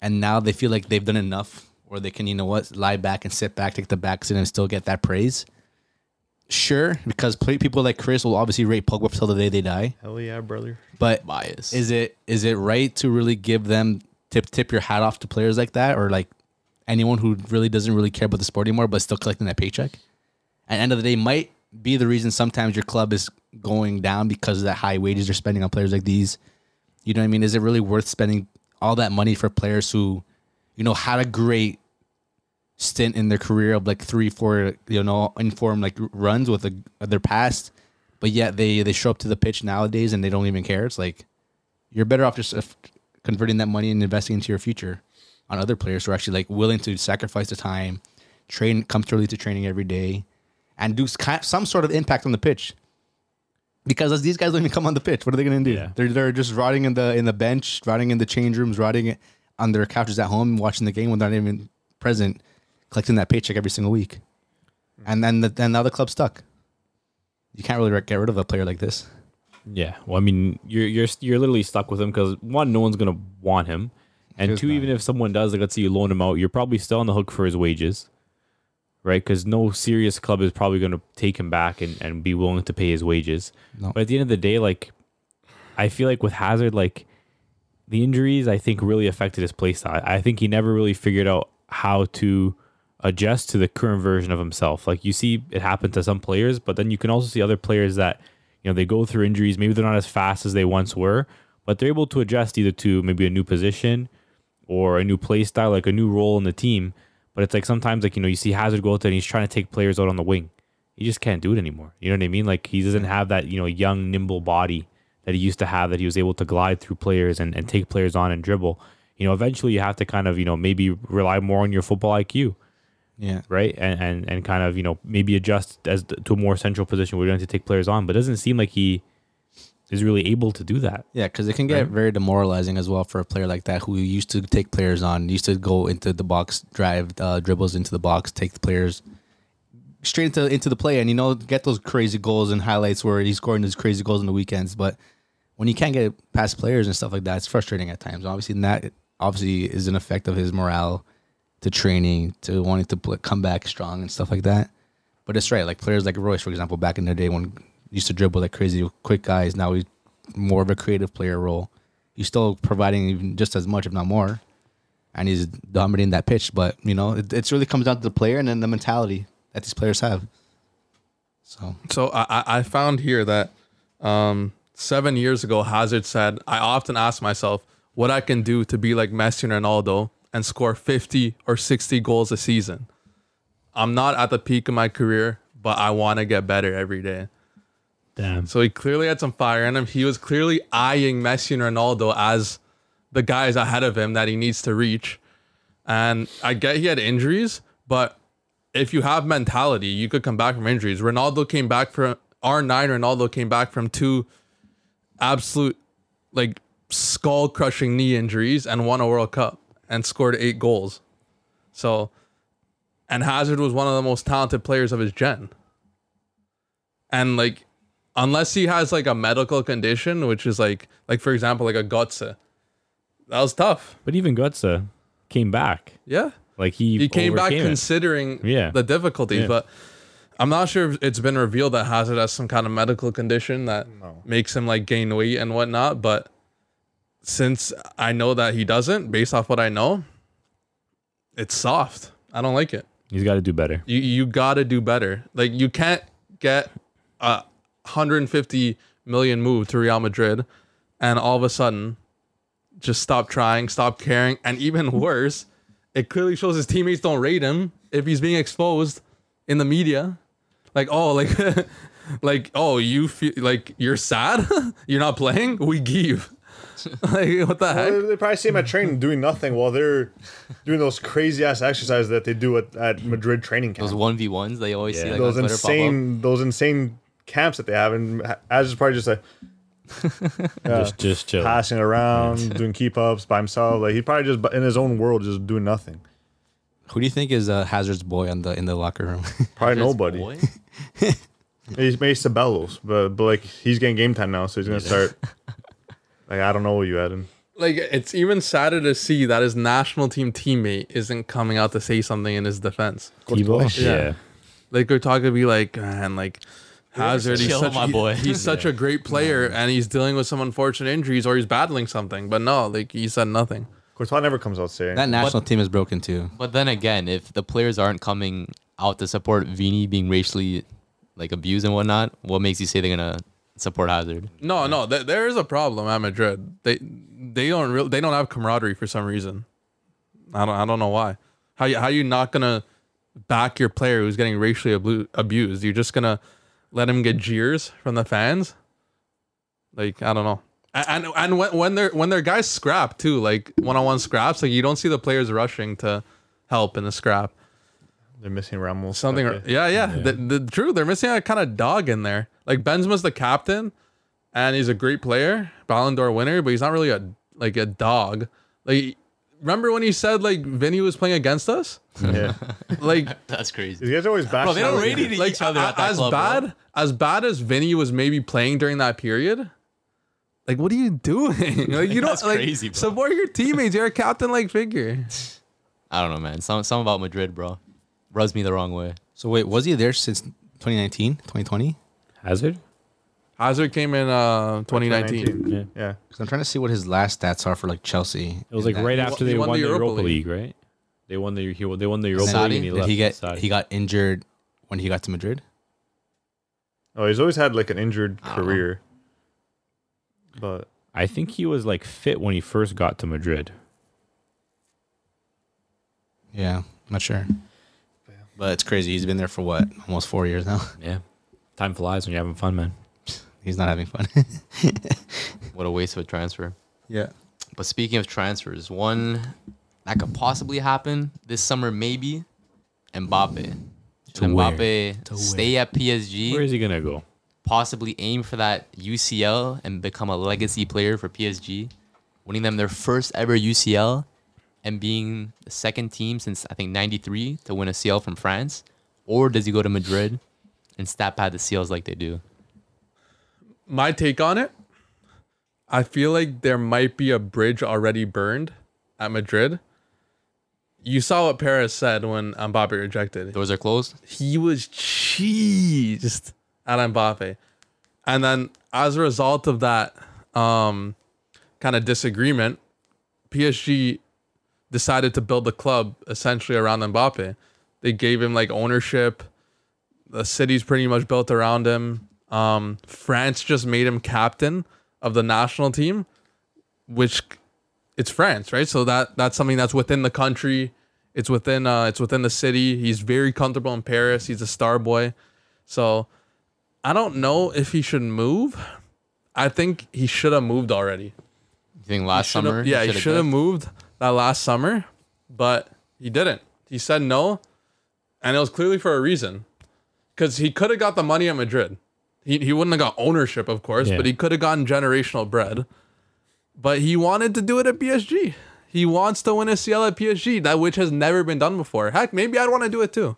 and now they feel like they've done enough, or they can, you know what, lie back and sit back, take the back seat, and still get that praise. Sure, because people like Chris will obviously rate Pogba till the day they die. Hell yeah, brother. But bias. Is it right to really give them tip your hat off to players like that, or like anyone who really doesn't really care about the sport anymore but still collecting that paycheck? At the end of the day, might be the reason sometimes your club is going down because of the high wages they're spending on players like these. You know what I mean? Is it really worth spending all that money for players who, you know, had a great stint in their career of like 3-4 informed like runs with their past, but yet they show up to the pitch nowadays and they don't even care? It's like you're better off just converting that money and investing into your future on other players who are actually like willing to sacrifice the time, train comfortably to training every day, and do some sort of impact on the pitch. Because as these guys don't even come on the pitch, what are they going to do? Yeah. They're just rotting in the bench, rotting in the change rooms, rotting on their couches at home, watching the game when they're not even present, collecting that paycheck every single week. And then now the club's stuck. You can't really get rid of a player like this. Yeah, well, I mean, you're literally stuck with him because, one, no one's gonna want him, and two, even if someone does, like let's say you loan him out, you're probably still on the hook for his wages, right? Because no serious club is probably gonna take him back and be willing to pay his wages. No. But at the end of the day, like I feel like with Hazard, like the injuries I think really affected his play style. I think he never really figured out how to adjust to the current version of himself. Like you see it happen to some players, but then you can also see other players that, you know, they go through injuries. Maybe they're not as fast as they once were, but they're able to adjust either to maybe a new position or a new play style, like a new role in the team. But it's like sometimes, like, you know, you see Hazard go out there and he's trying to take players out on the wing. He just can't do it anymore. You know what I mean? Like he doesn't have that, you know, young, nimble body that he used to have, that he was able to glide through players and take players on and dribble. You know, eventually you have to kind of, you know, maybe rely more on your football IQ. Yeah. Right. And kind of, you know, maybe adjust as to a more central position where you don't have to take players on, but it doesn't seem like he is really able to do that. Yeah, because it can get very demoralizing as well for a player like that who used to take players on, used to go into the box, drive dribbles into the box, take the players straight into the play, and, you know, get those crazy goals and highlights where he's scoring those crazy goals on the weekends. But when you can't get past players and stuff like that, it's frustrating at times. Obviously, that is an effect of his morale, to training, to wanting to come back strong and stuff like that. But it's right, like players like Royce, for example, back in the day when he used to dribble like crazy, quick guys. Now he's more of a creative player role. He's still providing even just as much, if not more, and he's dominating that pitch. But you know, it really comes down to the player and then the mentality that these players have. So I found here that 7 years ago, Hazard said, "I often ask myself what I can do to be like Messi and Ronaldo and score 50 or 60 goals a season. I'm not at the peak of my career, but I want to get better every day." Damn. So he clearly had some fire in him. He was clearly eyeing Messi and Ronaldo as the guys ahead of him that he needs to reach. And I get he had injuries, but if you have mentality, you could come back from injuries. Ronaldo came back from R9. Ronaldo came back from two absolute like skull-crushing knee injuries and won a World Cup and scored 8 goals. So, and Hazard was one of the most talented players of his gen. And like, unless he has like a medical condition, which is like for example, like a Götze, that was tough. But even Götze came back. Yeah, like he came back considering the difficulties. Yeah. But I'm not sure if it's been revealed that Hazard has some kind of medical condition that makes him like gain weight and whatnot. But since I know that he doesn't, based off what I know, it's soft. I don't like it. He's got to do better. You got to do better. Like, you can't get a $150 million move to Real Madrid and all of a sudden just stop trying, stop caring, and even worse It clearly shows his teammates don't rate him if he's being exposed in the media. Like, oh, like, like, oh, you feel like you're sad? You're not playing? We give. Like, what the heck? They probably see him at training doing nothing while they're doing those crazy ass exercises that they do at Madrid training camp. Those 1v1s they always see. Like, those insane camps that they have, and Ash is probably just like just chill, passing around, doing keep ups by himself. Like, he probably just in his own world, just doing nothing. Who do you think is Hazard's boy in the locker room? Probably nobody. He's made Ceballos, but like, he's getting game time now, so he's gonna start. Like, I don't know what you had him. Like, it's even sadder to see that his national team teammate isn't coming out to say something in his defense. Yeah. Like, we're talking to be like, man, like, Hazard, he's such a great player, and he's dealing with some unfortunate injuries, or he's battling something. But no, like, he said nothing. Courtois never comes out saying. That national team is broken too. But then again, if the players aren't coming out to support Vini being racially, like, abused and whatnot, what makes you say they're gonna support Hazard? No, there is a problem at Madrid. They don't have camaraderie for some reason. I don't know why. How you not gonna back your player who's getting racially abused? You're just gonna let him get jeers from the fans? Like, I don't know. And when their guys scrap too, like one-on-one scraps, like, you don't see the players rushing to help in the scrap. They're missing Ramos. Something. Yeah. True. They're missing a kind of dog in there. Like, Benzema's the captain, and he's a great player, Ballon d'Or winner, but he's not really a dog. Like, remember when he said, like, Vinny was playing against us? Yeah. Like, that's crazy. You guys always bash. Bro, they don't rate each other at that club. As bad as Vinny was maybe playing during that period. Like, what are you doing? Like, you don't, like, crazy, bro. Support your teammates. You're a captain-like figure. I don't know, man. Some about Madrid, bro. Rubs me the wrong way. So wait, was he there since 2019, 2020? Hazard? Hazard came in 2019. Yeah. Because I'm trying to see what his last stats are for, like, Chelsea. It was like right after they won the Europa League, right? They won the Europa League. And he got injured when he got to Madrid. Oh, he's always had like an injured career. But I think he was like fit when he first got to Madrid. Yeah, I'm not sure. But it's crazy. He's been there for what? Almost 4 years now. Yeah. Time flies when you're having fun, man. He's not having fun. What a waste of a transfer. Yeah. But speaking of transfers, one that could possibly happen this summer, maybe, Mbappe. Should Mbappe stay at PSG? Where is he going to go? Possibly aim for that UCL and become a legacy player for PSG, winning them their first ever UCL. And being the second team since, I think, 93 to win a CL from France? Or does he go to Madrid and stat pad the CLs like they do? My take on it, I feel like there might be a bridge already burned at Madrid. You saw what Paris said when Mbappe rejected. Doors are closed? He was cheesed at Mbappe. And then as a result of that kind of disagreement, PSG decided to build the club essentially around Mbappe. They gave him like ownership. The city's pretty much built around him. France just made him captain of the national team, which it's France, right? So that's something that's within the country. It's within the city. He's very comfortable in Paris. He's a star boy. So I don't know if he should move. I think he should have moved already. You think last summer? Yeah, he should have moved that last summer, but he didn't. He said no, and it was clearly for a reason, because he could have got the money at Madrid. He wouldn't have got ownership, of course, but he could have gotten generational bread. But he wanted to do it at PSG. He wants to win a CL at PSG, that which has never been done before. Heck, maybe I'd want to do it too.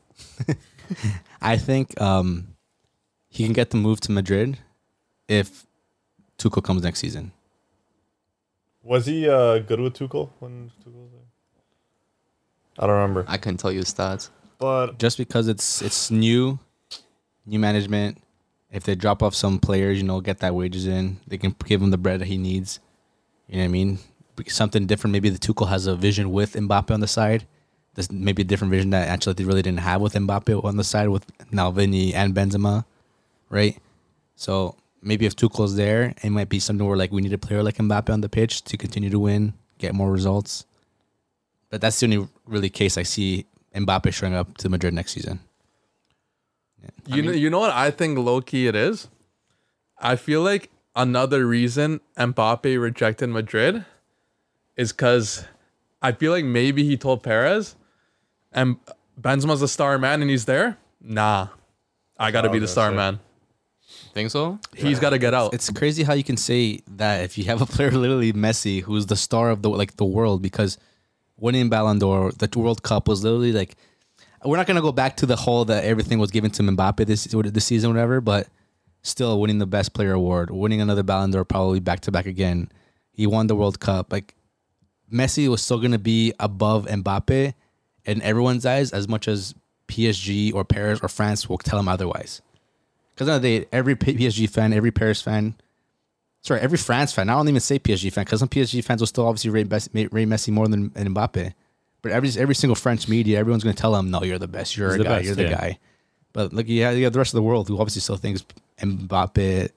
I think he can get the move to Madrid if Tuchel comes next season. Was he good with Tuchel when Tuchel was there? I don't remember. I couldn't tell you his stats. But just because it's new management, if they drop off some players, you know, get that wages in, they can give him the bread that he needs. You know what I mean? Something different. Maybe the Tuchel has a vision with Mbappe on the side. There's maybe a different vision that Ancelotti really didn't have with Mbappe on the side with now Vini and Benzema, right? So maybe if Tuchel's there, it might be something where, like, we need a player like Mbappe on the pitch to continue to win, get more results. But that's the only really case I see Mbappe showing up to Madrid next season. Yeah. You know what I think low-key it is? I feel like another reason Mbappe rejected Madrid is because I feel like maybe he told Perez, and Benzema's a star man and he's there. Nah, I got to be the star man. Think so? He's got to get out. It's crazy how you can say that if you have a player literally Messi, who's the star of the world, because winning Ballon d'Or, the World Cup was literally like, we're not going to go back to the whole that everything was given to Mbappe this season, whatever, but still winning the best player award, winning another Ballon d'Or probably back-to-back again. He won the World Cup. Like, Messi was still going to be above Mbappe in everyone's eyes as much as PSG or Paris or France will tell him otherwise. Because at the end of the day, every PSG fan, every Paris fan, sorry, every France fan, I don't even say PSG fan, because some PSG fans will still obviously rate Messi more than Mbappe. But every single French media, everyone's going to tell him, no, you're the best, you're the guy, best, you're the guy. But look, you have the rest of the world who obviously still thinks Mbappe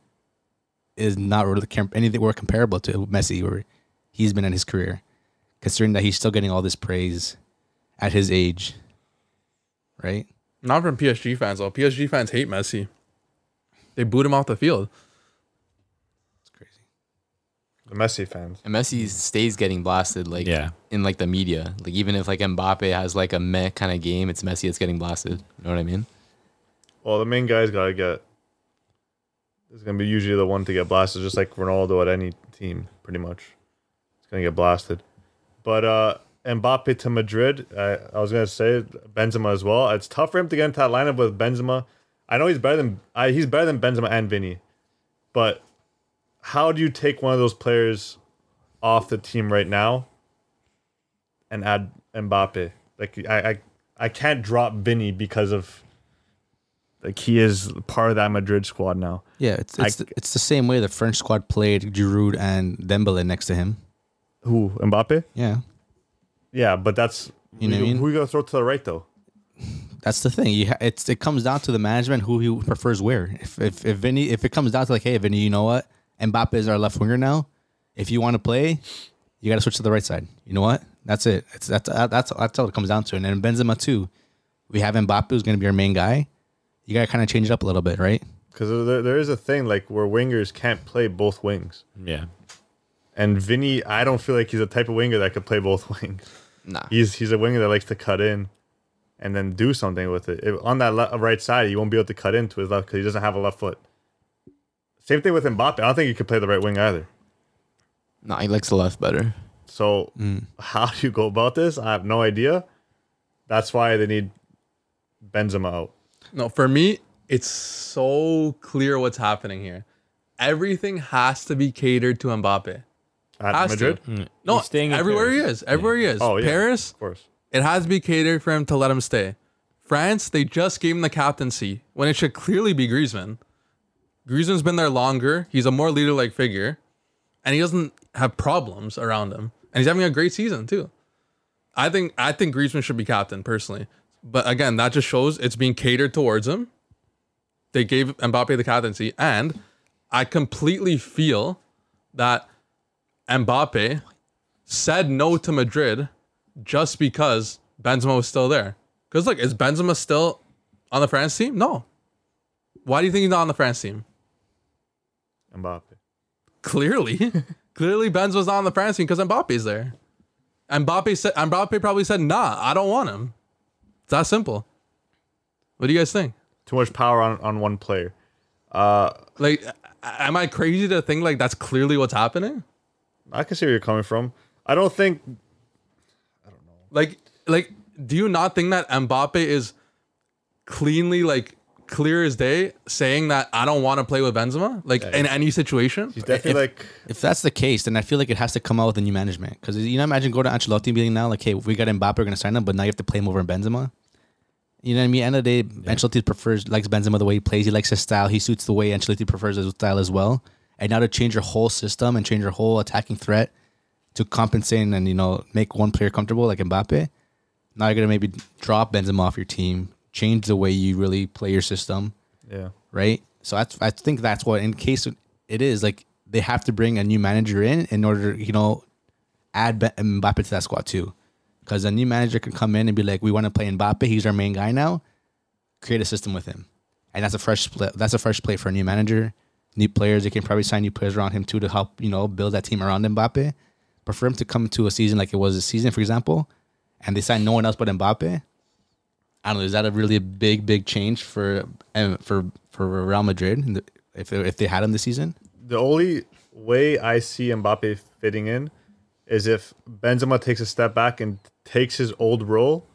is not really anything we're comparable to Messi, where he's been in his career, considering that he's still getting all this praise at his age, right? Not from PSG fans, though. PSG fans hate Messi. They booed him off the field. It's crazy. The Messi fans. And Messi stays getting blasted, in the media. Like, even if Mbappe has a meh kind of game, it's Messi that's getting blasted. You know what I mean? Well, the main guy's gotta get. It's gonna be usually the one to get blasted, just like Ronaldo at any team, pretty much. It's gonna get blasted. But Mbappe to Madrid, I was gonna say Benzema as well. It's tough for him to get into that lineup with Benzema. I know he's better than Benzema and Vini, but how do you take one of those players off the team right now and add Mbappe? I can't drop Vini because of he is part of that Madrid squad now. Yeah, it's the same way the French squad played Giroud and Dembele next to him. Who, Mbappe? Yeah, yeah, but that's who you gonna throw to the right though. That's the thing. It comes down to the management who he prefers where. If Vinny, if it comes down to hey Vinny, you know what? Mbappe is our left winger now. If you want to play, you got to switch to the right side. You know what? That's it. That's all it comes down to. And then Benzema too. We have Mbappe who's going to be our main guy. You got to kind of change it up a little bit, right? Because there is a thing where wingers can't play both wings. Yeah. And Vinny, I don't feel like he's the type of winger that could play both wings. Nah. He's a winger that likes to cut in and then do something with it. If on that right side, you won't be able to cut into his left because he doesn't have a left foot. Same thing with Mbappe. I don't think he could play the right wing either. No, he likes the left better. So how do you go about this? I have no idea. That's why they need Benzema out. No, for me, it's so clear what's happening here. Everything has to be catered to Mbappe. At Madrid? No, everywhere he is. Everywhere he is. Oh, yeah. Paris? Of course. It has to be catered for him to let him stay. France, they just gave him the captaincy when it should clearly be Griezmann. Griezmann's been there longer. He's a more leader-like figure. And he doesn't have problems around him. And he's having a great season, too. I think Griezmann should be captain, personally. But again, that just shows it's being catered towards him. They gave Mbappe the captaincy. And I completely feel that Mbappe said no to Madrid just because Benzema was still there. Because, look, is Benzema still on the France team? No. Why do you think he's not on the France team? Mbappe. Clearly. Clearly, Benzema's not on the France team because Mbappe's there. Mbappe probably said, nah, I don't want him. It's that simple. What do you guys think? Too much power on one player. Am I crazy to think that's clearly what's happening? I can see where you're coming from. Like, do you not think that Mbappe is cleanly, clear as day, saying that I don't want to play with Benzema? In any situation? He's definitely if that's the case, then I feel like it has to come out with a new management. Because imagine going to Ancelotti and being now, hey, we got Mbappe, we're going to sign him, but now you have to play him over Benzema. You know what I mean? At the end of the day, Ancelotti likes Benzema the way he plays. He likes his style. He suits the way Ancelotti prefers his style as well. And now to change your whole system and change your whole attacking threat to compensate and make one player comfortable like Mbappe, now you're gonna maybe drop Benzema off your team, change the way you really play your system. Yeah. Right. So I think that's what, in case it is they have to bring a new manager in order to add Mbappe to that squad too. Because a new manager can come in and be like, we want to play Mbappe. He's our main guy now. Create a system with him. And that's a fresh play. That's a fresh play for a new manager. New players, they can probably sign new players around him too to help, you know, build that team around Mbappe. But for him to come to a season like it was this season, for example, and they sign no one else but Mbappe, I don't know, is that a really big change for Real Madrid if they had him this season? The only way I see Mbappe fitting in is if Benzema takes a step back and takes his old role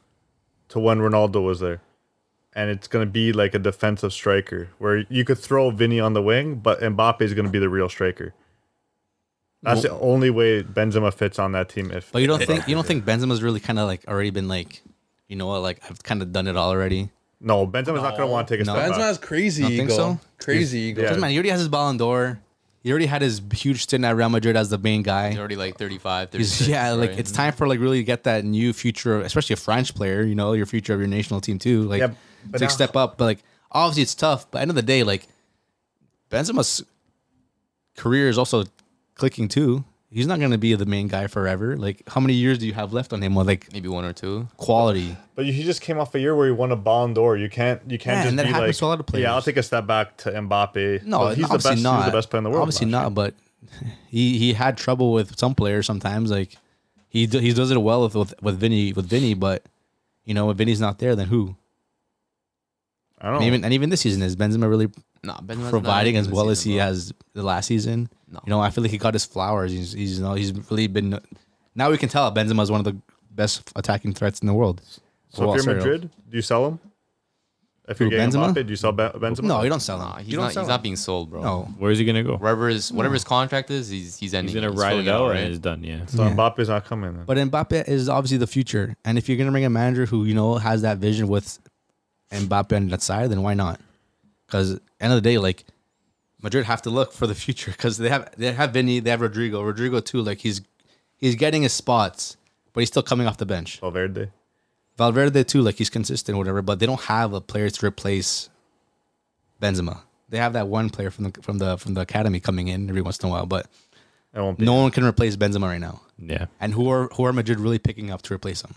to when Ronaldo was there. And it's going to be like a defensive striker where you could throw Vini on the wing, but Mbappe is going to be the real striker. That's the only way Benzema fits on that team. If but you don't think Benzema's really kind of like already been like, you know what, like I've kind of done it all already. No, Benzema's not going to want to take a step back. Benzema's crazy. You think so? Crazy ego. Yeah. Man, he already has his Ballon d'Or. He already had his huge stint at Real Madrid as the main guy. He's already like 35, 36. Yeah, like right? It's time for like really get that new future, especially a French player, you know, your future of your national team too. Like, yeah, but now, step up. But like, obviously it's tough. But at the end of the day, like Benzema's career is also clicking too. He's not going to be the main guy forever. Like, how many years do you have left on him? Well, like maybe one or two. Quality. But he just came off a year where he won a Ballon d'Or. You can't just and that be happens like, to a lot of players. Yeah, I'll take a step back to Mbappe. No, he's the best. Not. He's the best player in the world. Obviously not. But he had trouble with some players sometimes. Like he does it well with Vini. But you know, if Vini's not there, then who? I don't know. And even this season, is Benzema really providing as well as he has the last season? No. You know, I feel like he got his flowers. He's you know, he's really been. Now we can tell Benzema is one of the best attacking threats in the world. So if you're Madrid, do you sell him? If you're getting Benzema? Mbappe, do you sell Benzema? No, you don't sell him. No, he's not being sold, bro. No. Where is he gonna go? Whatever his contract is, he's ending. He's gonna ride it out, and it's done. Yeah. So Mbappe's not coming. Then. But Mbappe is obviously the future, and if you're gonna bring a manager who you know has that vision with Mbappe on that side, then why not? Because at the end of the day, like, Madrid have to look for the future because they have Vini, they have Rodrigo too. Like he's getting his spots, but he's still coming off the bench. Valverde too, like he's consistent, whatever. But they don't have a player to replace Benzema. They have that one player from the academy coming in every once in a while, but no one can replace Benzema right now. Yeah, and who are Madrid really picking up to replace him?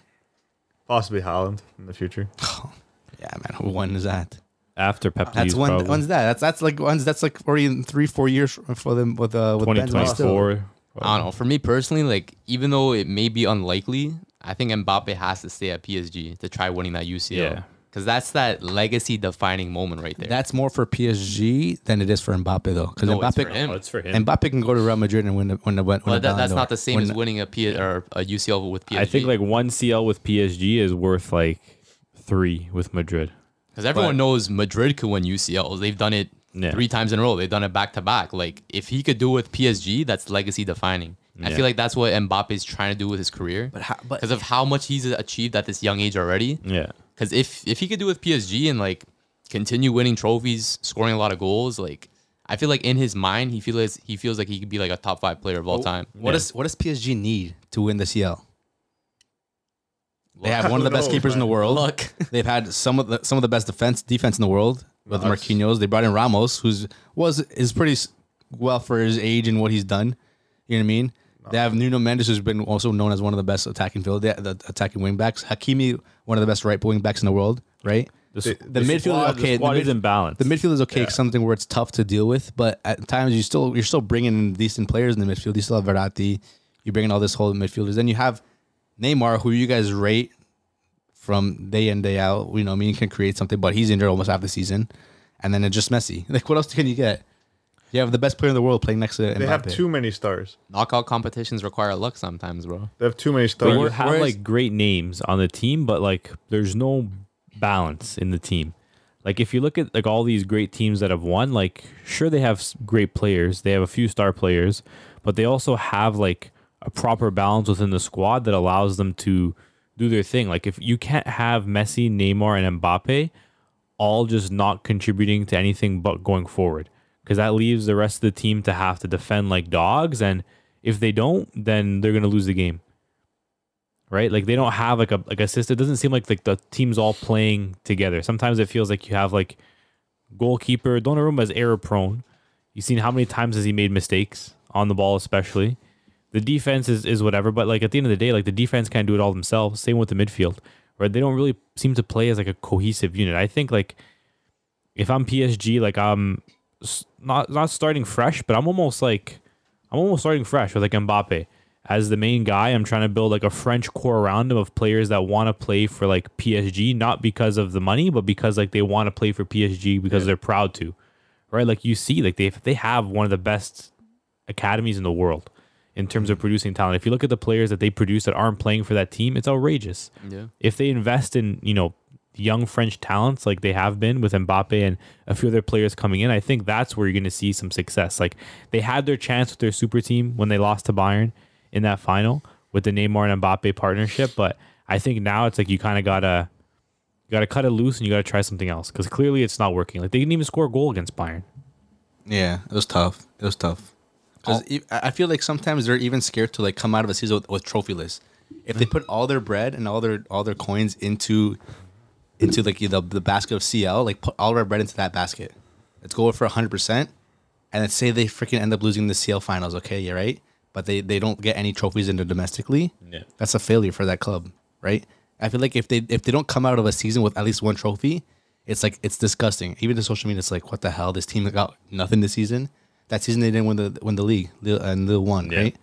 Possibly Haaland in the future. Oh, yeah, man, who one is that? After Pep, that's when. When's that? That's like already in 3-4 years for them with 2024. I don't know. For me personally, like even though it may be unlikely, I think Mbappe has to stay at PSG to try winning that UCL. Yeah, because that's that legacy defining moment right there. That's more for PSG than it is for Mbappe though. Because no, it's for him. Mbappe can go to Real Madrid and win, but that's not the same as winning a UCL with PSG. I think like one CL with PSG is worth like 3 with Madrid. Because everyone knows Madrid could win UCLs. They've done it 3 times in a row. They've done it back to back. Like, if he could do it with PSG, that's legacy defining. Yeah. I feel like that's what Mbappe is trying to do with his career. But because of how much he's achieved at this young age already. Yeah. Because if he could do it with PSG and like continue winning trophies, scoring a lot of goals, like I feel like in his mind he feels like he could be like a top 5 player of all time. What does PSG need to win the CL? They have one of the best keepers in the world. Look, they've had some of the best defense in the world with Marquinhos. They brought in Ramos, who is pretty well for his age and what he's done. You know what I mean? No. They have Nuno Mendes, who's been also known as one of the best attacking field, the attacking wing backs. Hakimi, one of the best right wing backs in the world. Right? The midfield is okay. The midfield is okay. Yeah. Something where it's tough to deal with, but at times you're still bringing in decent players in the midfield. You still have Verratti. You bring in all this whole midfielders. Then you have Neymar, who you guys rate from day in, day out, you know, I mean, he can create something, but he's injured almost half the season. And then it's just Messi. Like, what else can you get? You have the best player in the world playing next to Mbappe. They have too many stars. Knockout competitions require luck sometimes, bro. They have too many stars. They have, like, great names on the team, but, like, there's no balance in the team. Like, if you look at, like, all these great teams that have won, like, sure, they have great players. They have a few star players, but they also have, like, a proper balance within the squad that allows them to do their thing. Like, if you can't have Messi, Neymar, and Mbappe all just not contributing to anything but going forward, because that leaves the rest of the team to have to defend like dogs, and if they don't, then they're going to lose the game, right? Like, they don't have like a system. It doesn't seem like the team's all playing together. Sometimes it feels like you have like goalkeeper Donnarumma is error prone. You've seen how many times has he made mistakes on the ball, especially. the defense is whatever, but like at the end of the day, like the defense can't do it all themselves. Same with the midfield, right? They don't really seem to play as like a cohesive unit. I think like if I'm PSG, like I'm not starting fresh, but I'm almost starting fresh with like Mbappe as the main guy. I'm trying to build like a French core around him of players that want to play for like PSG, not because of the money, but because like they want to play for PSG because they're proud to, right? Like you see, like they have one of the best academies in the world in terms of producing talent. If you look at the players that they produce that aren't playing for that team, it's outrageous. Yeah. If they invest in, you know, young French talents like they have been with Mbappe and a few other players coming in, I think that's where you're going to see some success. Like they had their chance with their super team when they lost to Bayern in that final with the Neymar and Mbappe partnership, but I think now it's like you kind of gotta cut it loose and you gotta try something else because clearly it's not working. Like they didn't even score a goal against Bayern. Yeah, it was tough. It was tough. Because I feel like sometimes they're even scared to like come out of a season with trophyless. If they put all their bread and all their coins into like the basket of CL, like put all of our bread into that basket. Let's go for 100%. And let's say they freaking end up losing the CL finals. Okay, yeah, right? But they don't get any trophies into domestically. Yeah. That's a failure for that club, right? I feel like if they don't come out of a season with at least one trophy, it's like it's disgusting. Even the social media, it's like, what the hell? This team got nothing this season. That season they didn't win the league and they won, right?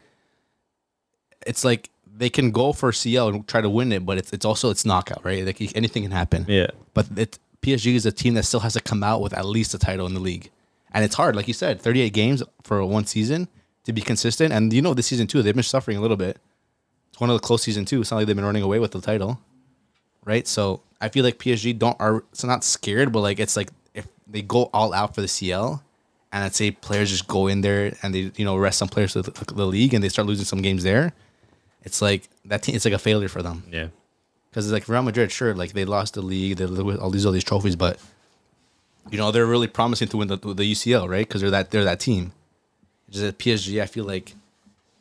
It's like they can go for CL and try to win it, but it's also knockout, right? Like anything can happen. Yeah. But PSG is a team that still has to come out with at least a title in the league, and it's hard, like you said, 38 games for one season to be consistent. And you know, this season too, they've been suffering a little bit. It's one of the close season too. It's not like they've been running away with the title, right? So I feel like PSG are not scared, but like it's like if they go all out for the CL. And I'd say players just go in there and they, you know, rest some players to the league and they start losing some games there. It's like that team, it's like a failure for them. Yeah. Because it's like Real Madrid, sure, like they lost the league, they all these trophies, but you know, they're really promising to win the UCL, right? Because they're that team. Just at PSG, I feel like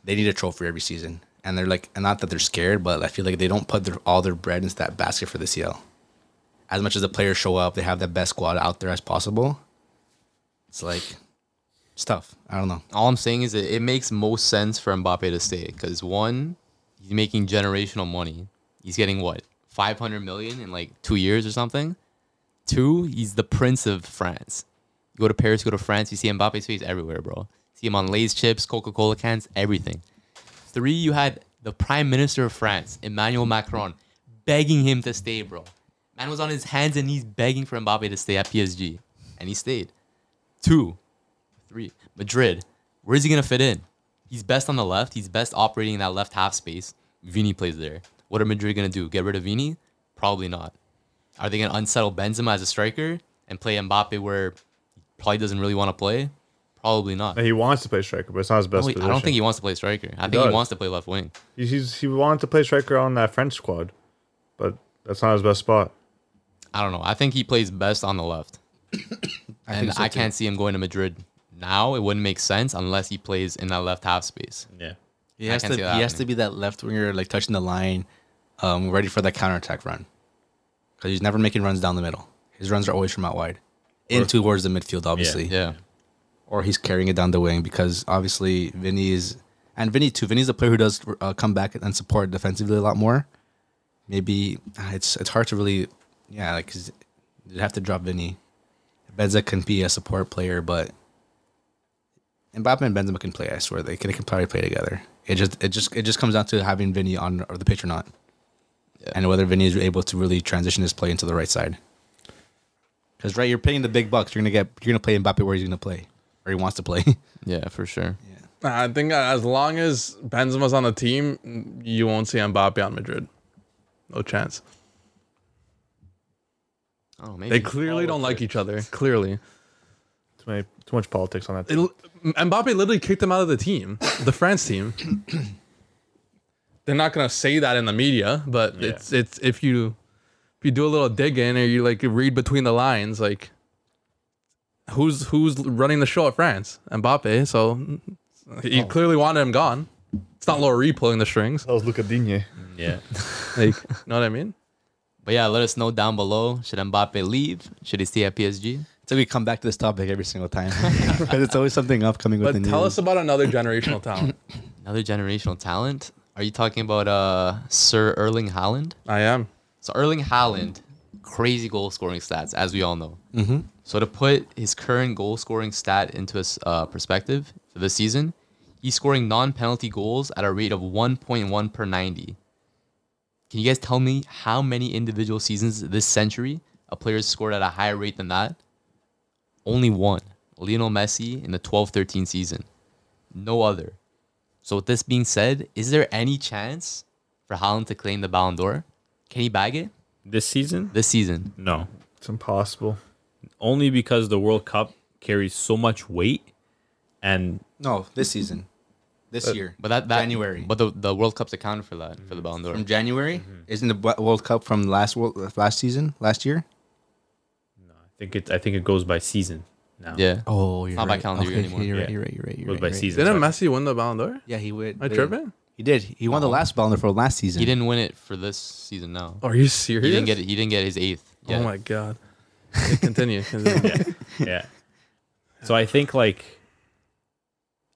they need a trophy every season. And they're like, and not that they're scared, but I feel like they don't put all their bread into that basket for the CL. As much as the players show up, they have the best squad out there as possible. It's like, it's tough. I don't know. All I'm saying is it makes most sense for Mbappe to stay because one, he's making generational money. He's getting what, 500 million in like 2 years or something. Two, he's the prince of France. You go to Paris, go to France, you see Mbappe's face everywhere, bro. See him on Lay's chips, Coca-Cola cans, everything. Three, you had the Prime Minister of France, Emmanuel Macron, begging him to stay, bro. Man was on his hands and knees begging for Mbappe to stay at PSG, and he stayed. Two, three, Madrid. Where is he going to fit in? He's best on the left. He's best operating in that left half space. Vini plays there. What are Madrid going to do? Get rid of Vini? Probably not. Are they going to unsettle Benzema as a striker and play Mbappe where he probably doesn't really want to play? Probably not. He wants to play striker, but it's not his best position. I don't think he wants to play striker. I think he wants to play left wing. He wanted to play striker on that French squad, but that's not his best spot. I don't know. I think he plays best on the left. I can't see him going to Madrid now. It wouldn't make sense unless he plays in that left half space. Yeah, he has to be that left winger, like touching the line, ready for that counterattack run. Because he's never making runs down the middle. His runs are always from out wide, in towards the midfield, obviously. Yeah. Or he's carrying it down the wing because obviously Vini's a player who does come back and support defensively a lot more. Maybe it's hard to really, like you'd have to drop Vini. Benzema can be a support player, but Mbappe and Benzema can play. I swear they can probably play together. It just comes down to having Vini on or the pitch or not, and whether Vini is able to really transition his play into the right side. Because you're paying the big bucks. You're gonna play Mbappe where he's gonna play or he wants to play. Yeah, for sure. Yeah. I think as long as Benzema's on the team, you won't see Mbappe on Madrid. No chance. Oh, maybe. They clearly don't like each other. Clearly. Too much politics on that team. Mbappe literally kicked him out of the team. The France team. They're not going to say that in the media, but it's if you do a little digging or you like read between the lines, like who's running the show at France? Mbappe. So he clearly wanted him gone. It's not Laurie pulling the strings. That was Luca Digne. Yeah. Like, you know what I mean? But yeah, let us know down below. Should Mbappe leave? Should he stay at PSG? So we come back to this topic every single time. Because it's always something upcoming with the news. But tell us about another generational talent. Another generational talent? Are you talking about Sir Erling Haaland? I am. So Erling Haaland, crazy goal-scoring stats, as we all know. Mm-hmm. So to put his current goal-scoring stat into his perspective for this season, he's scoring non-penalty goals at a rate of 1.1 per 90. Can you guys tell me how many individual seasons this century a player scored at a higher rate than that? Only one. Lionel Messi in the 12-13 season. No other. So with this being said, is there any chance for Haaland to claim the Ballon d'Or? Can he bag it? This season? This season. No. It's impossible. Only because the World Cup carries so much weight and... No, this season. This year. But that January. But the World Cup's accounted for that, for the Ballon d'Or. From January? Mm-hmm. Isn't the World Cup from last year? No, I think it goes by season. Now. Yeah. Oh, you're not right. By calendar year anymore. You're right. Season. Didn't Messi win the Ballon d'Or? Yeah, he would. Tripping? He did. He won the last Ballon d'Or for last season. He didn't win it for this season. No. Are you serious? He didn't get it. He didn't get his 8th. Yeah. Oh my god. Continue. Yeah. So I think like,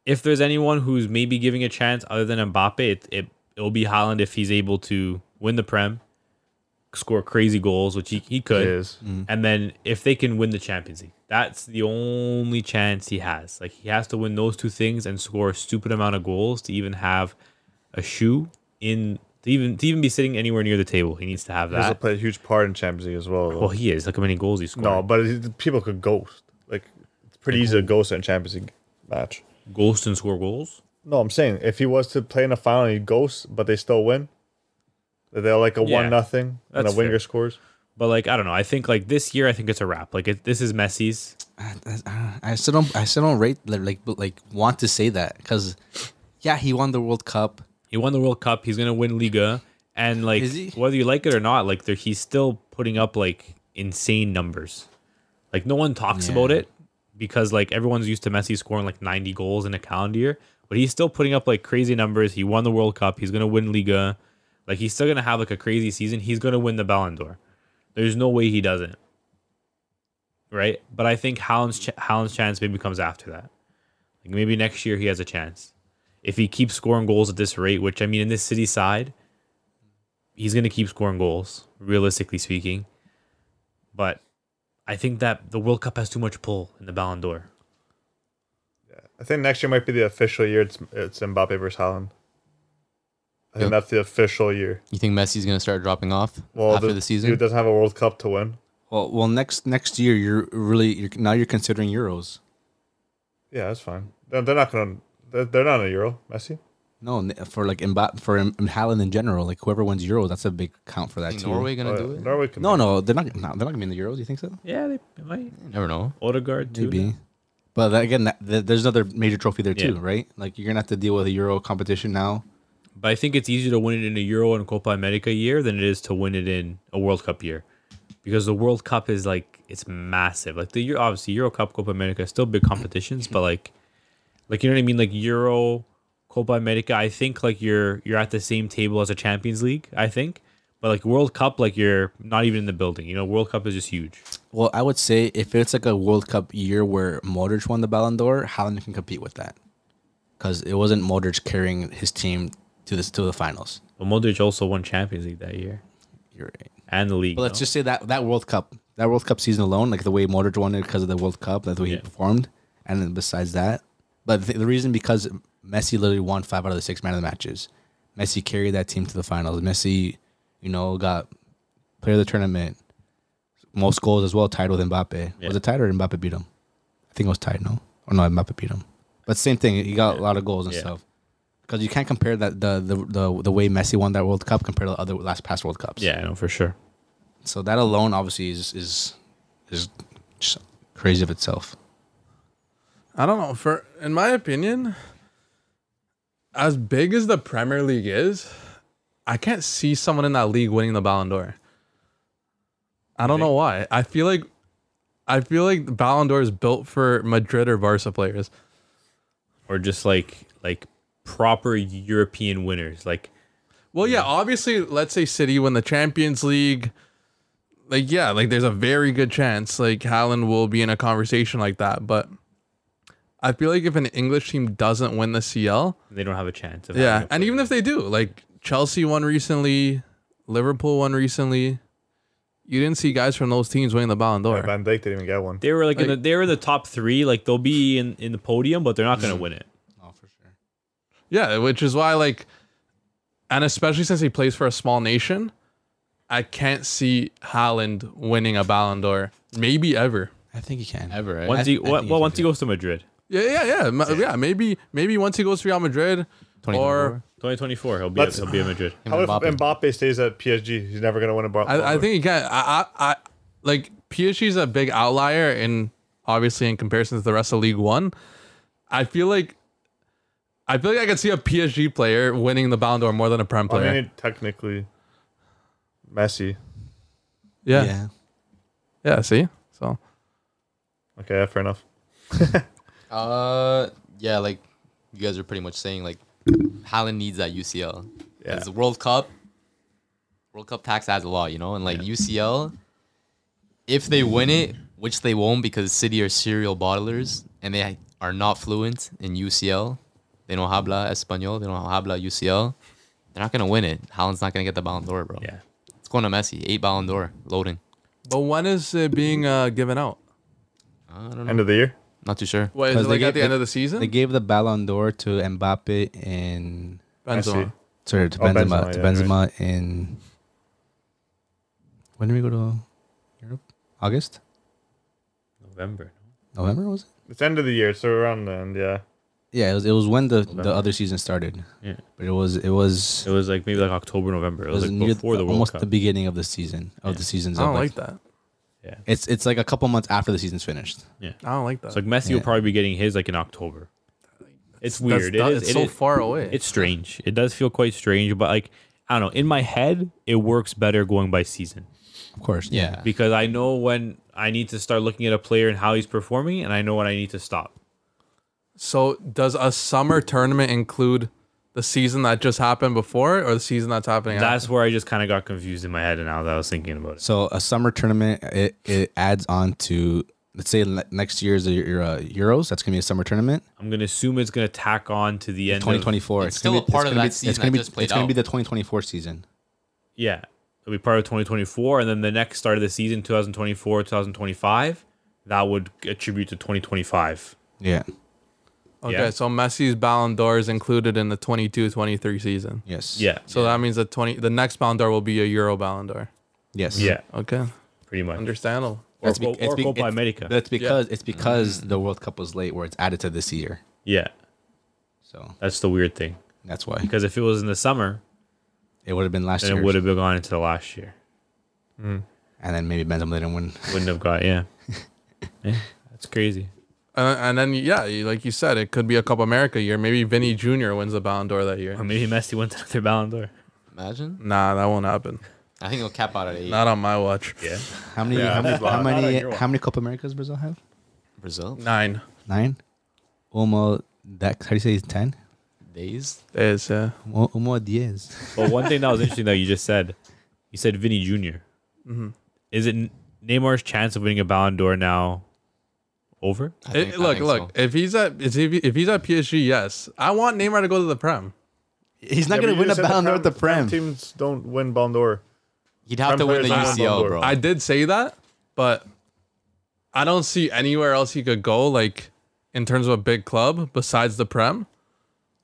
if there's anyone who's maybe giving a chance other than Mbappe, it'll be Haaland if he's able to win the Prem, score crazy goals, which he could, and then if they can win the Champions League. That's the only chance he has. Like, he has to win those two things and score a stupid amount of goals to even have a shoe in, to even be sitting anywhere near the table. He needs to have that. He has to play a huge part in Champions League as well. Though. Well, he is. Look how many goals he scored. No, but people could ghost. Like, it's pretty easy to ghost in a Champions League match. Ghost and score goals? No, I'm saying if he was to play in a final and he ghosts, but they still win, they're like a 1-0 and a winger scores. But, like, I don't know. I think, like, this year, I think it's a wrap. Like, this is Messi's. I still don't rate, like want to say that. Because, yeah, he won the World Cup. He's going to win Liga. And, like, whether you like it or not, like, he's still putting up, like, insane numbers. Like, no one talks about it because, like, everyone's used to Messi scoring, like, 90 goals in a calendar year. But he's still putting up, like, crazy numbers. He won the World Cup. He's going to win Liga. Like, he's still going to have, like, a crazy season. He's going to win the Ballon d'Or. There's no way he doesn't, right? But I think Haaland's chance maybe comes after that. Like, maybe next year he has a chance. If he keeps scoring goals at this rate, which, I mean, in this City side, he's going to keep scoring goals, realistically speaking. But I think that the World Cup has too much pull in the Ballon d'Or. Yeah, I think next year might be the official year. It's Mbappe versus Haaland. I think that's the official year. You think Messi's going to start dropping off after the season? He doesn't have a World Cup to win. Well, next year you're considering Euros. Yeah, that's fine. They're not a Euro, Messi. No, for like Mbappe, for Haaland in general, like whoever wins Euros, that's a big count for that team. Norway going to do it? Norway can. No, they're not going to be in the Euros. Do you think so? Yeah, they might. You never know. Odegaard maybe. Too. But again, there's another major trophy there too, right? Like, you're going to have to deal with a Euro competition now. But I think it's easier to win it in a Euro and Copa America year than it is to win it in a World Cup year. Because the World Cup is, like, it's massive. Like, obviously, Euro Cup, Copa America are still big competitions. But, like you know what I mean? Like, Euro, Copa America, I think, like, you're at the same table as a Champions League, I think. But, like, World Cup, like, you're not even in the building. You know, World Cup is just huge. Well, I would say if it's, like, a World Cup year where Modric won the Ballon d'Or, Haaland can compete with that. Because it wasn't Modric carrying his team to the finals. But Modric also won Champions League that year. You're right. And the league. But let's just say that World Cup season alone, like the way Modric won it because of the World Cup, that's the way he performed. And then besides that, but the reason because Messi literally won 5 out of the 6 man of the matches. Messi carried that team to the finals. Messi, you know, got player of the tournament, most goals as well, tied with Mbappe. Yeah. Was it tied or Mbappe beat him? I think it was tied. No, or no, Mbappe beat him. But same thing. He got a lot of goals and stuff. Because you can't compare that the way Messi won that World Cup compared to the other past World Cups. Yeah, I know for sure. So that alone, obviously, is just crazy of itself. I don't know. In my opinion, as big as the Premier League is, I can't see someone in that league winning the Ballon d'Or. I don't know why. I feel like the Ballon d'Or is built for Madrid or Barca players, or just like. Proper European winners. Like, well, yeah, obviously, let's say City win the Champions League, like, yeah, like there's a very good chance like Haaland will be in a conversation like that. But I feel like if an English team doesn't win the CL, they don't have a chance. Yeah, and even if they do, like Chelsea won recently, Liverpool won recently. You didn't see guys from those teams winning the Ballon d'Or. Van Dijk didn't even get one. They were like they were in the top three. Like they'll be in the podium, but they're not going to win it. Oh, for sure. Yeah, which is why like, and especially since he plays for a small nation, I can't see Haaland winning a Ballon d'Or. Maybe ever. I think he can ever. Right? Once he goes to Madrid. Yeah. Maybe once he goes to Real Madrid or 2024, he'll be in Madrid. How if Mbappe stays at PSG? He's never gonna win a Ballon d'Or. I think he can. I like PSG's a big outlier in obviously in comparison to the rest of League One. I feel like I could see a PSG player winning the Ballon d'Or more than a Prem player. I mean, technically, Messi. Yeah. See, so okay, fair enough. Yeah, like you guys are pretty much saying like Haaland needs that UCL. Yeah. It's the World Cup tax adds a lot, you know? And like UCL, if they win it, which they won't because City are serial bottlers and they are not fluent in UCL. They don't habla Espanol, they don't habla UCL. They're not gonna win it. Haaland's not gonna get the Ballon d'Or, bro. Yeah. It's going to Messi. 8 Ballon d'Or loading. But when is it being given out? I don't know. End of the year? Not too sure. Wait, is it like at the end of the season? They gave the Ballon d'Or to Mbappe and Benzema. Sorry, to Benzema. Oh, Benzema, Benzema right. In... When did we go to Europe? August? November. November was it? It's end of the year, so around then, yeah. Yeah, it was when the other season started. Yeah. But it was like maybe like October, November. It was like before the World Cup. Almost the beginning of the season. Of the season's. I don't like that. Yeah. It's like a couple months after the season's finished. Yeah, I don't like that. So like Messi will probably be getting his like in October. It's weird. It's so far away. It's strange. It does feel quite strange, but like I don't know. In my head, it works better going by season. Of course. Yeah. Because I know when I need to start looking at a player and how he's performing, and I know when I need to stop. So does a summer tournament include the season that just happened before or the season that's happening after? That's where I just kind of got confused in my head and now that I was thinking about it. So a summer tournament, it adds on to, let's say next year's Euros. That's going to be a summer tournament. I'm going to assume it's going to tack on to the end 2024. It's still a part of that season that just played out. It's going to be the 2024 season. Yeah. It'll be part of 2024. And then the next start of the season, 2024, 2025, that would attribute to 2025. Yeah. Okay, so Messi's Ballon d'Or is included in the 22-23 season. Yes. Yeah. So that means the next Ballon d'Or will be a Euro Ballon d'Or. Yes. Yeah. Okay. Pretty much. Understandable. Or Copa America. That's because it's because the World Cup was late, where it's added to this year. Yeah. So that's the weird thing. That's why. Because if it was in the summer, it would have been last year. It would have been gone into the last year. Mm. And then maybe Benzema wouldn't have got. Yeah. Yeah. That's crazy. And then, like you said, it could be a Copa America year. Maybe Vini Jr. wins the Ballon d'Or that year. Or maybe Messi wins another Ballon d'Or. Imagine? Nah, that won't happen. I think it'll cap out at 8. Not on my watch. Yeah. How many Copa Americas Brazil have? Brazil? 9. Umo, that, how do you say 10? Days? Days, yeah. Umo diez. Well, one thing that was interesting, though, you said Vini Jr. Mm-hmm. Is it Neymar's chance of winning a Ballon d'Or now? Over? I think so. If he's at PSG, yes. I want Neymar to go to the Prem. He's not going to win a Ballon d'Or with the Prem. Teams don't win Ballon d'Or. He'd have to win the UCL, bro. I did say that, but I don't see anywhere else he could go, like in terms of a big club besides the Prem.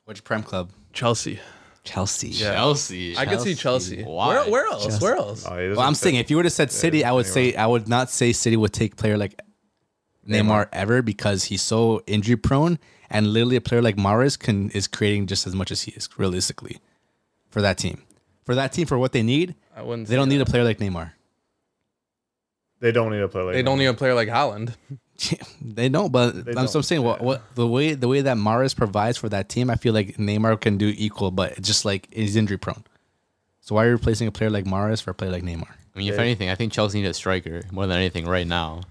Which Prem club? Chelsea. Yeah. Chelsea. I could see Chelsea. Why? Where else? Chelsea. Where else? Oh, well, I'm saying if you would have said City, I would not say City would take player like Neymar ever, because he's so injury prone, and literally a player like Mahrez is creating just as much as he is realistically for that team. For what they need, they don't need a player like Neymar. They don't need a player like They don't need a player like Haaland. They don't, but I'm still saying the way that Mahrez provides for that team, I feel like Neymar can do equal, but just like he's injury prone. So why are you replacing a player like Mahrez for a player like Neymar? I mean, if anything, I think Chelsea need a striker more than anything right now.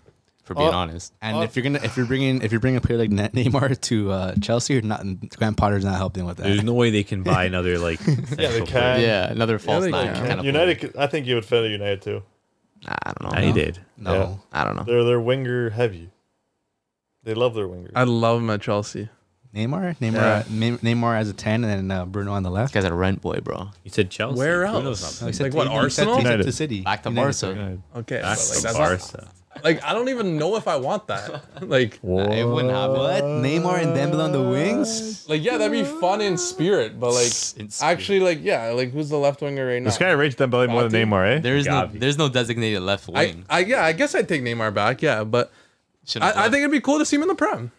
For being honest, and if you're bringing a player like Neymar to Chelsea, or not, Graham Potter's not helping with that. There's no way they can buy another like another false nine. Kind of United, I think he would fit at United too. I don't know. He did. No, I don't know. They're winger heavy. They love their wingers. I love him at Chelsea. Neymar as a 10, and then Bruno on the left. This guy's a rent boy, bro. You said Chelsea. Where else? Like, what, Arsenal? United. To City. Back to Barca. Okay. Back to Barca. Like, I don't even know if I want that. Like, what? It wouldn't happen. What? Neymar and Dembele on the wings? Like, yeah, that'd be fun in spirit, but like, actually, like, yeah, like, who's the left winger right now? This guy rates Dembele more than Neymar, eh? There's no designated left wing. Yeah, I guess I'd take Neymar back, yeah, but I think it'd be cool to see him in the Prem.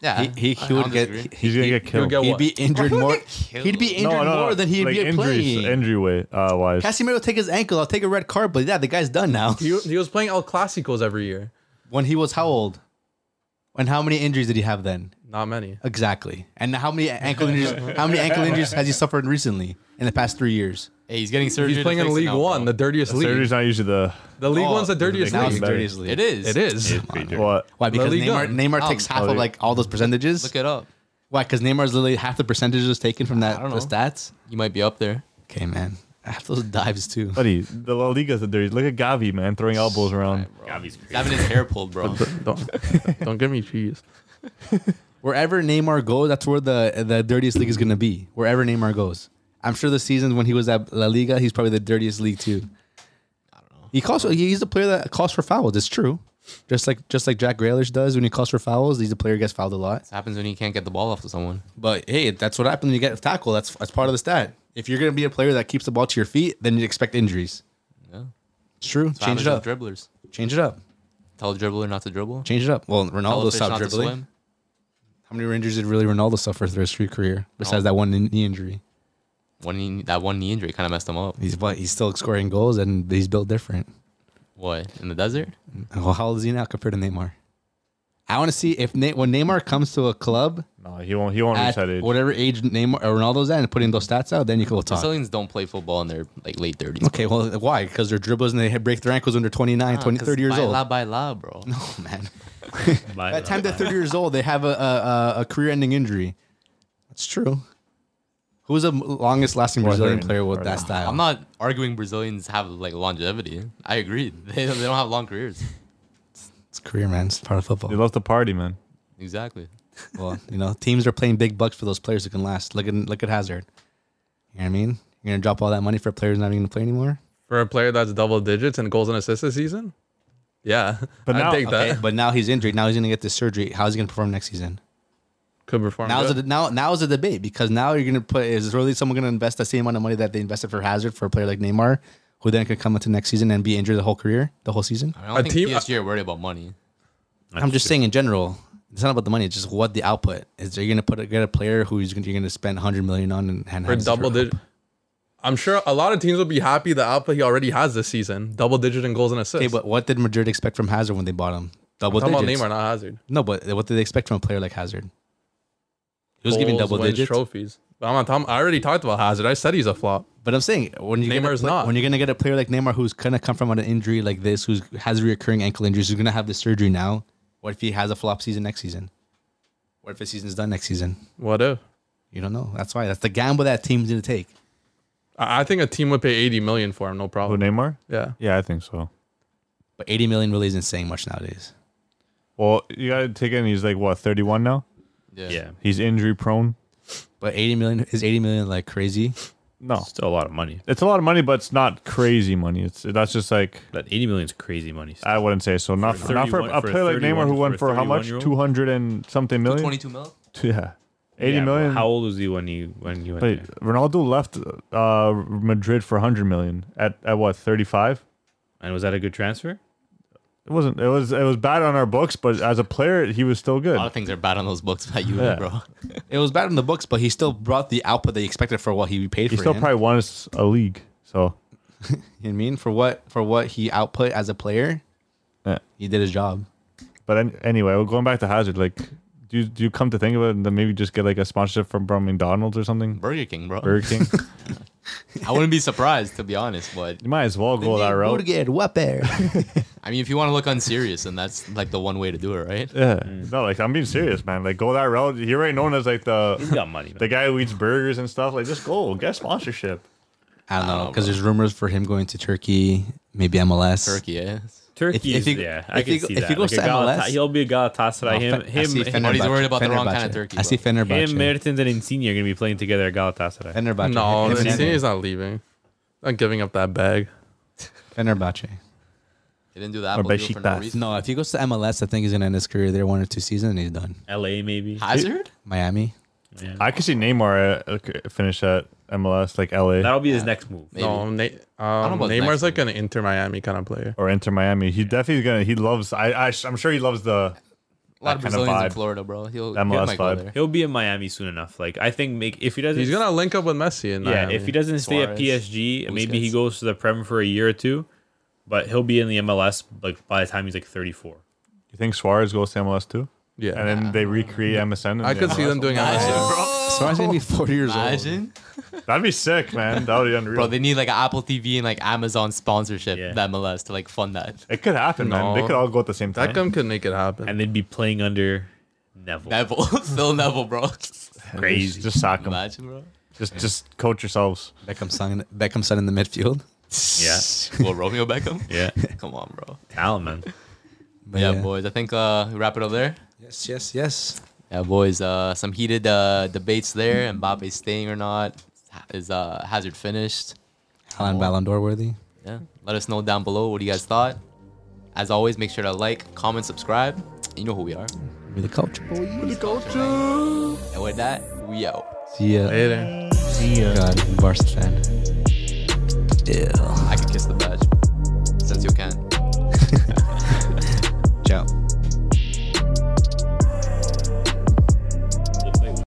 Yeah, he would get. He's gonna get killed. He'd be injured more. He'd be injured more than he'd be playing. Injury wise. Casemiro will take his ankle. I'll take a red card, but yeah, the guy's done now. He was playing El Clásicos every year. When he was how old? And how many injuries did he have then? Not many. Exactly. And how many ankle injuries? How many ankle injuries has he suffered recently in the past 3 years? Hey, he's getting surgery. He's playing in League One, the dirtiest league. Surgery's not usually the League One's the dirtiest league. It is. It is. What? Why? Because Neymar takes half of like all those percentages. Look it up. Why? Because Neymar's literally half the percentages taken from that the stats. You might be up there. Okay, man. Half those dives too. Buddy, the La Liga's the dirtiest. Look at Gavi, man, throwing elbows around. Gavi's crazy. Having his hair pulled, bro. Don't give me cheese. Wherever Neymar goes, that's where the dirtiest league is gonna be. Wherever Neymar goes. I'm sure the seasons when he was at La Liga, he's probably the dirtiest league too. I don't know. He's a player that calls for fouls. It's true. Just like Jack Grealish does when he calls for fouls. He's a player who gets fouled a lot. It happens when he can't get the ball off to someone. But hey, that's what happens when you get a tackle. That's part of the stat. If you're gonna be a player that keeps the ball to your feet, then you expect injuries. Yeah, it's true. That's change it up. Dribblers. Change it up. Tell a dribbler not to dribble. Change it up. Well, Ronaldo stopped dribbling. How many injuries did really Ronaldo suffer through his street career besides that one knee injury? That one knee injury kind of messed him up. He's still scoring goals, and he's built different. What, in the desert? Well, how old is he now compared to Neymar? I want to see if when Neymar comes to a club. No, he won't reach that age. Whatever age Neymar or Ronaldo's at, and putting those stats out, then you can talk. Brazilians don't play football in their like late 30s. Okay, well, why? Because they're dribblers and they break their ankles when they're 29, 30 years old. By la, bro. No, man. By the time they're 30 years old, they have a career-ending injury. That's true. Who's the longest-lasting Brazilian player with that style? I'm not arguing Brazilians have like longevity. I agree. They don't have long careers. It's career, man. It's part of football. They love to party, man. Exactly. Well, you know, teams are paying big bucks for those players who can last. Look at Hazard. You know what I mean? You're gonna drop all that money for a player who's not even gonna play anymore? For a player that's double digits and goals and assists this season? Yeah, but I take that. Okay, but now he's injured. Now he's gonna get this surgery. How's he gonna perform next season? Now is a debate, because now you're gonna is really someone gonna invest the same amount of money that they invested for Hazard for a player like Neymar, who then could come into next season and be injured the whole season? I don't think PSG are worried about money. I'm just saying in general, it's not about the money. It's just what the output is. You're gonna get a player who you're gonna spend $100 million on and for double digit. I'm sure a lot of teams will be happy the output he already has this season, double digit in goals and assists. Okay, but what did Madrid expect from Hazard when they bought him? Double digits. I'm talking about Neymar, not Hazard. No, but what did they expect from a player like Hazard? He was giving double digits trophies. But I'm not talking, I already talked about Hazard. I said he's a flop. But I'm saying when you're gonna get a player like Neymar who's gonna come from an injury like this, who has reoccurring ankle injuries, who's gonna have the surgery now. What if he has a flop season next season? What if his season's done next season? What if? You don't know. That's why. That's the gamble that team's gonna take. I think a team would pay $80 million for him, no problem. Who, Neymar? Yeah. Yeah, I think so. But $80 million really isn't saying much nowadays. Well, you gotta take in. He's like what, 31 now? Yeah, he's injury prone. But $80 million like crazy? No, it's still a lot of money. It's a lot of money, but it's not crazy money. That's just like that. $80 million is crazy money. I wouldn't say so. Not for a player like Neymar who went for how much? 200 and something million. 22 mil. Yeah, $80 million. How old was he when he went? Wait, Ronaldo left Madrid for $100 million at what, 35? And was that a good transfer? It wasn't. It was bad on our books, but as a player, he was still good. A lot of things are bad on those books by you, bro. It was bad on the books, but he still brought the output they expected for what he paid for. He still probably won us a league. So, you know what I mean, for what he output as a player, he did his job. But anyway, going back to Hazard, like, do you come to think of it, and then maybe just get like a sponsorship from McDonald's or something? Burger King, bro. Burger King. I wouldn't be surprised, to be honest, but you might as well go that route. I mean, if you want to look unserious, then that's like the one way to do it, right? Yeah. No, like, I'm being serious, man. Like, go that route. You're already known as like he's got money, man. The guy who eats burgers and stuff. Like, just go get sponsorship. I don't know, because there's rumors for him going to Turkey, maybe MLS. Turkey, yes. Turkey is, yeah, I can see that. If he goes to MLS, he'll be a Galatasaray. Him, he's worried about the wrong kind of Turkey. I see Fenerbahce. Him, Mertens, and Insigne are going to be playing together at Galatasaray. Fenerbahce. No, Insigne's not leaving. I'm giving up that bag. Fenerbahce. He didn't do that for no reason. No, if he goes to MLS, I think he's going to end his career there 1 or 2 seasons and he's done. LA, maybe. Hazard? Miami. Yeah. I could see Neymar finish at MLS, like LA. That'll be his next move. Maybe. No, Neymar's like an Inter Miami kind of player. Or Inter Miami. He definitely gonna. He loves. I'm sure he loves the. A lot of Brazilians in Florida, bro. He'll MLS vibe. He'll be in Miami soon enough. Like I think, if he doesn't, he's gonna link up with Messi. In Miami. If he doesn't stay at PSG, maybe he goes to the Prem for a year or two, but he'll be in the MLS like by the time he's like 34. You think Suarez goes to MLS too? Yeah, and then they recreate MSN. I could see them doing MSN, bro. Suarez gonna be 40 years old. That'd be sick, man. That would be unreal. Bro, they need like an Apple TV and like Amazon sponsorship, that MLS, to like fund that. It could happen, man. They could all go at the same time. Beckham could make it happen. And they'd be playing under Neville. Phil Neville, bro. Crazy. Just sock him. Imagine, bro. Just coach yourselves. Beckham's son in the midfield. Yeah. Well, Romeo Beckham? Yeah. Come on, bro. Talent, man. Yeah, boys. I think we wrap it up there. Yes. Yeah, boys. Some heated debates there. Mbappe staying or not? Is Hazard finished? Haaland Ballon d'Or worthy? Yeah. Let us know down below what you guys thought. As always, make sure to like, comment, subscribe. You know who we are. We're the culture. We're the culture. And with that, we out. See ya later. See ya. God, Barca fan. Yeah. I can kiss the badge. Since you can.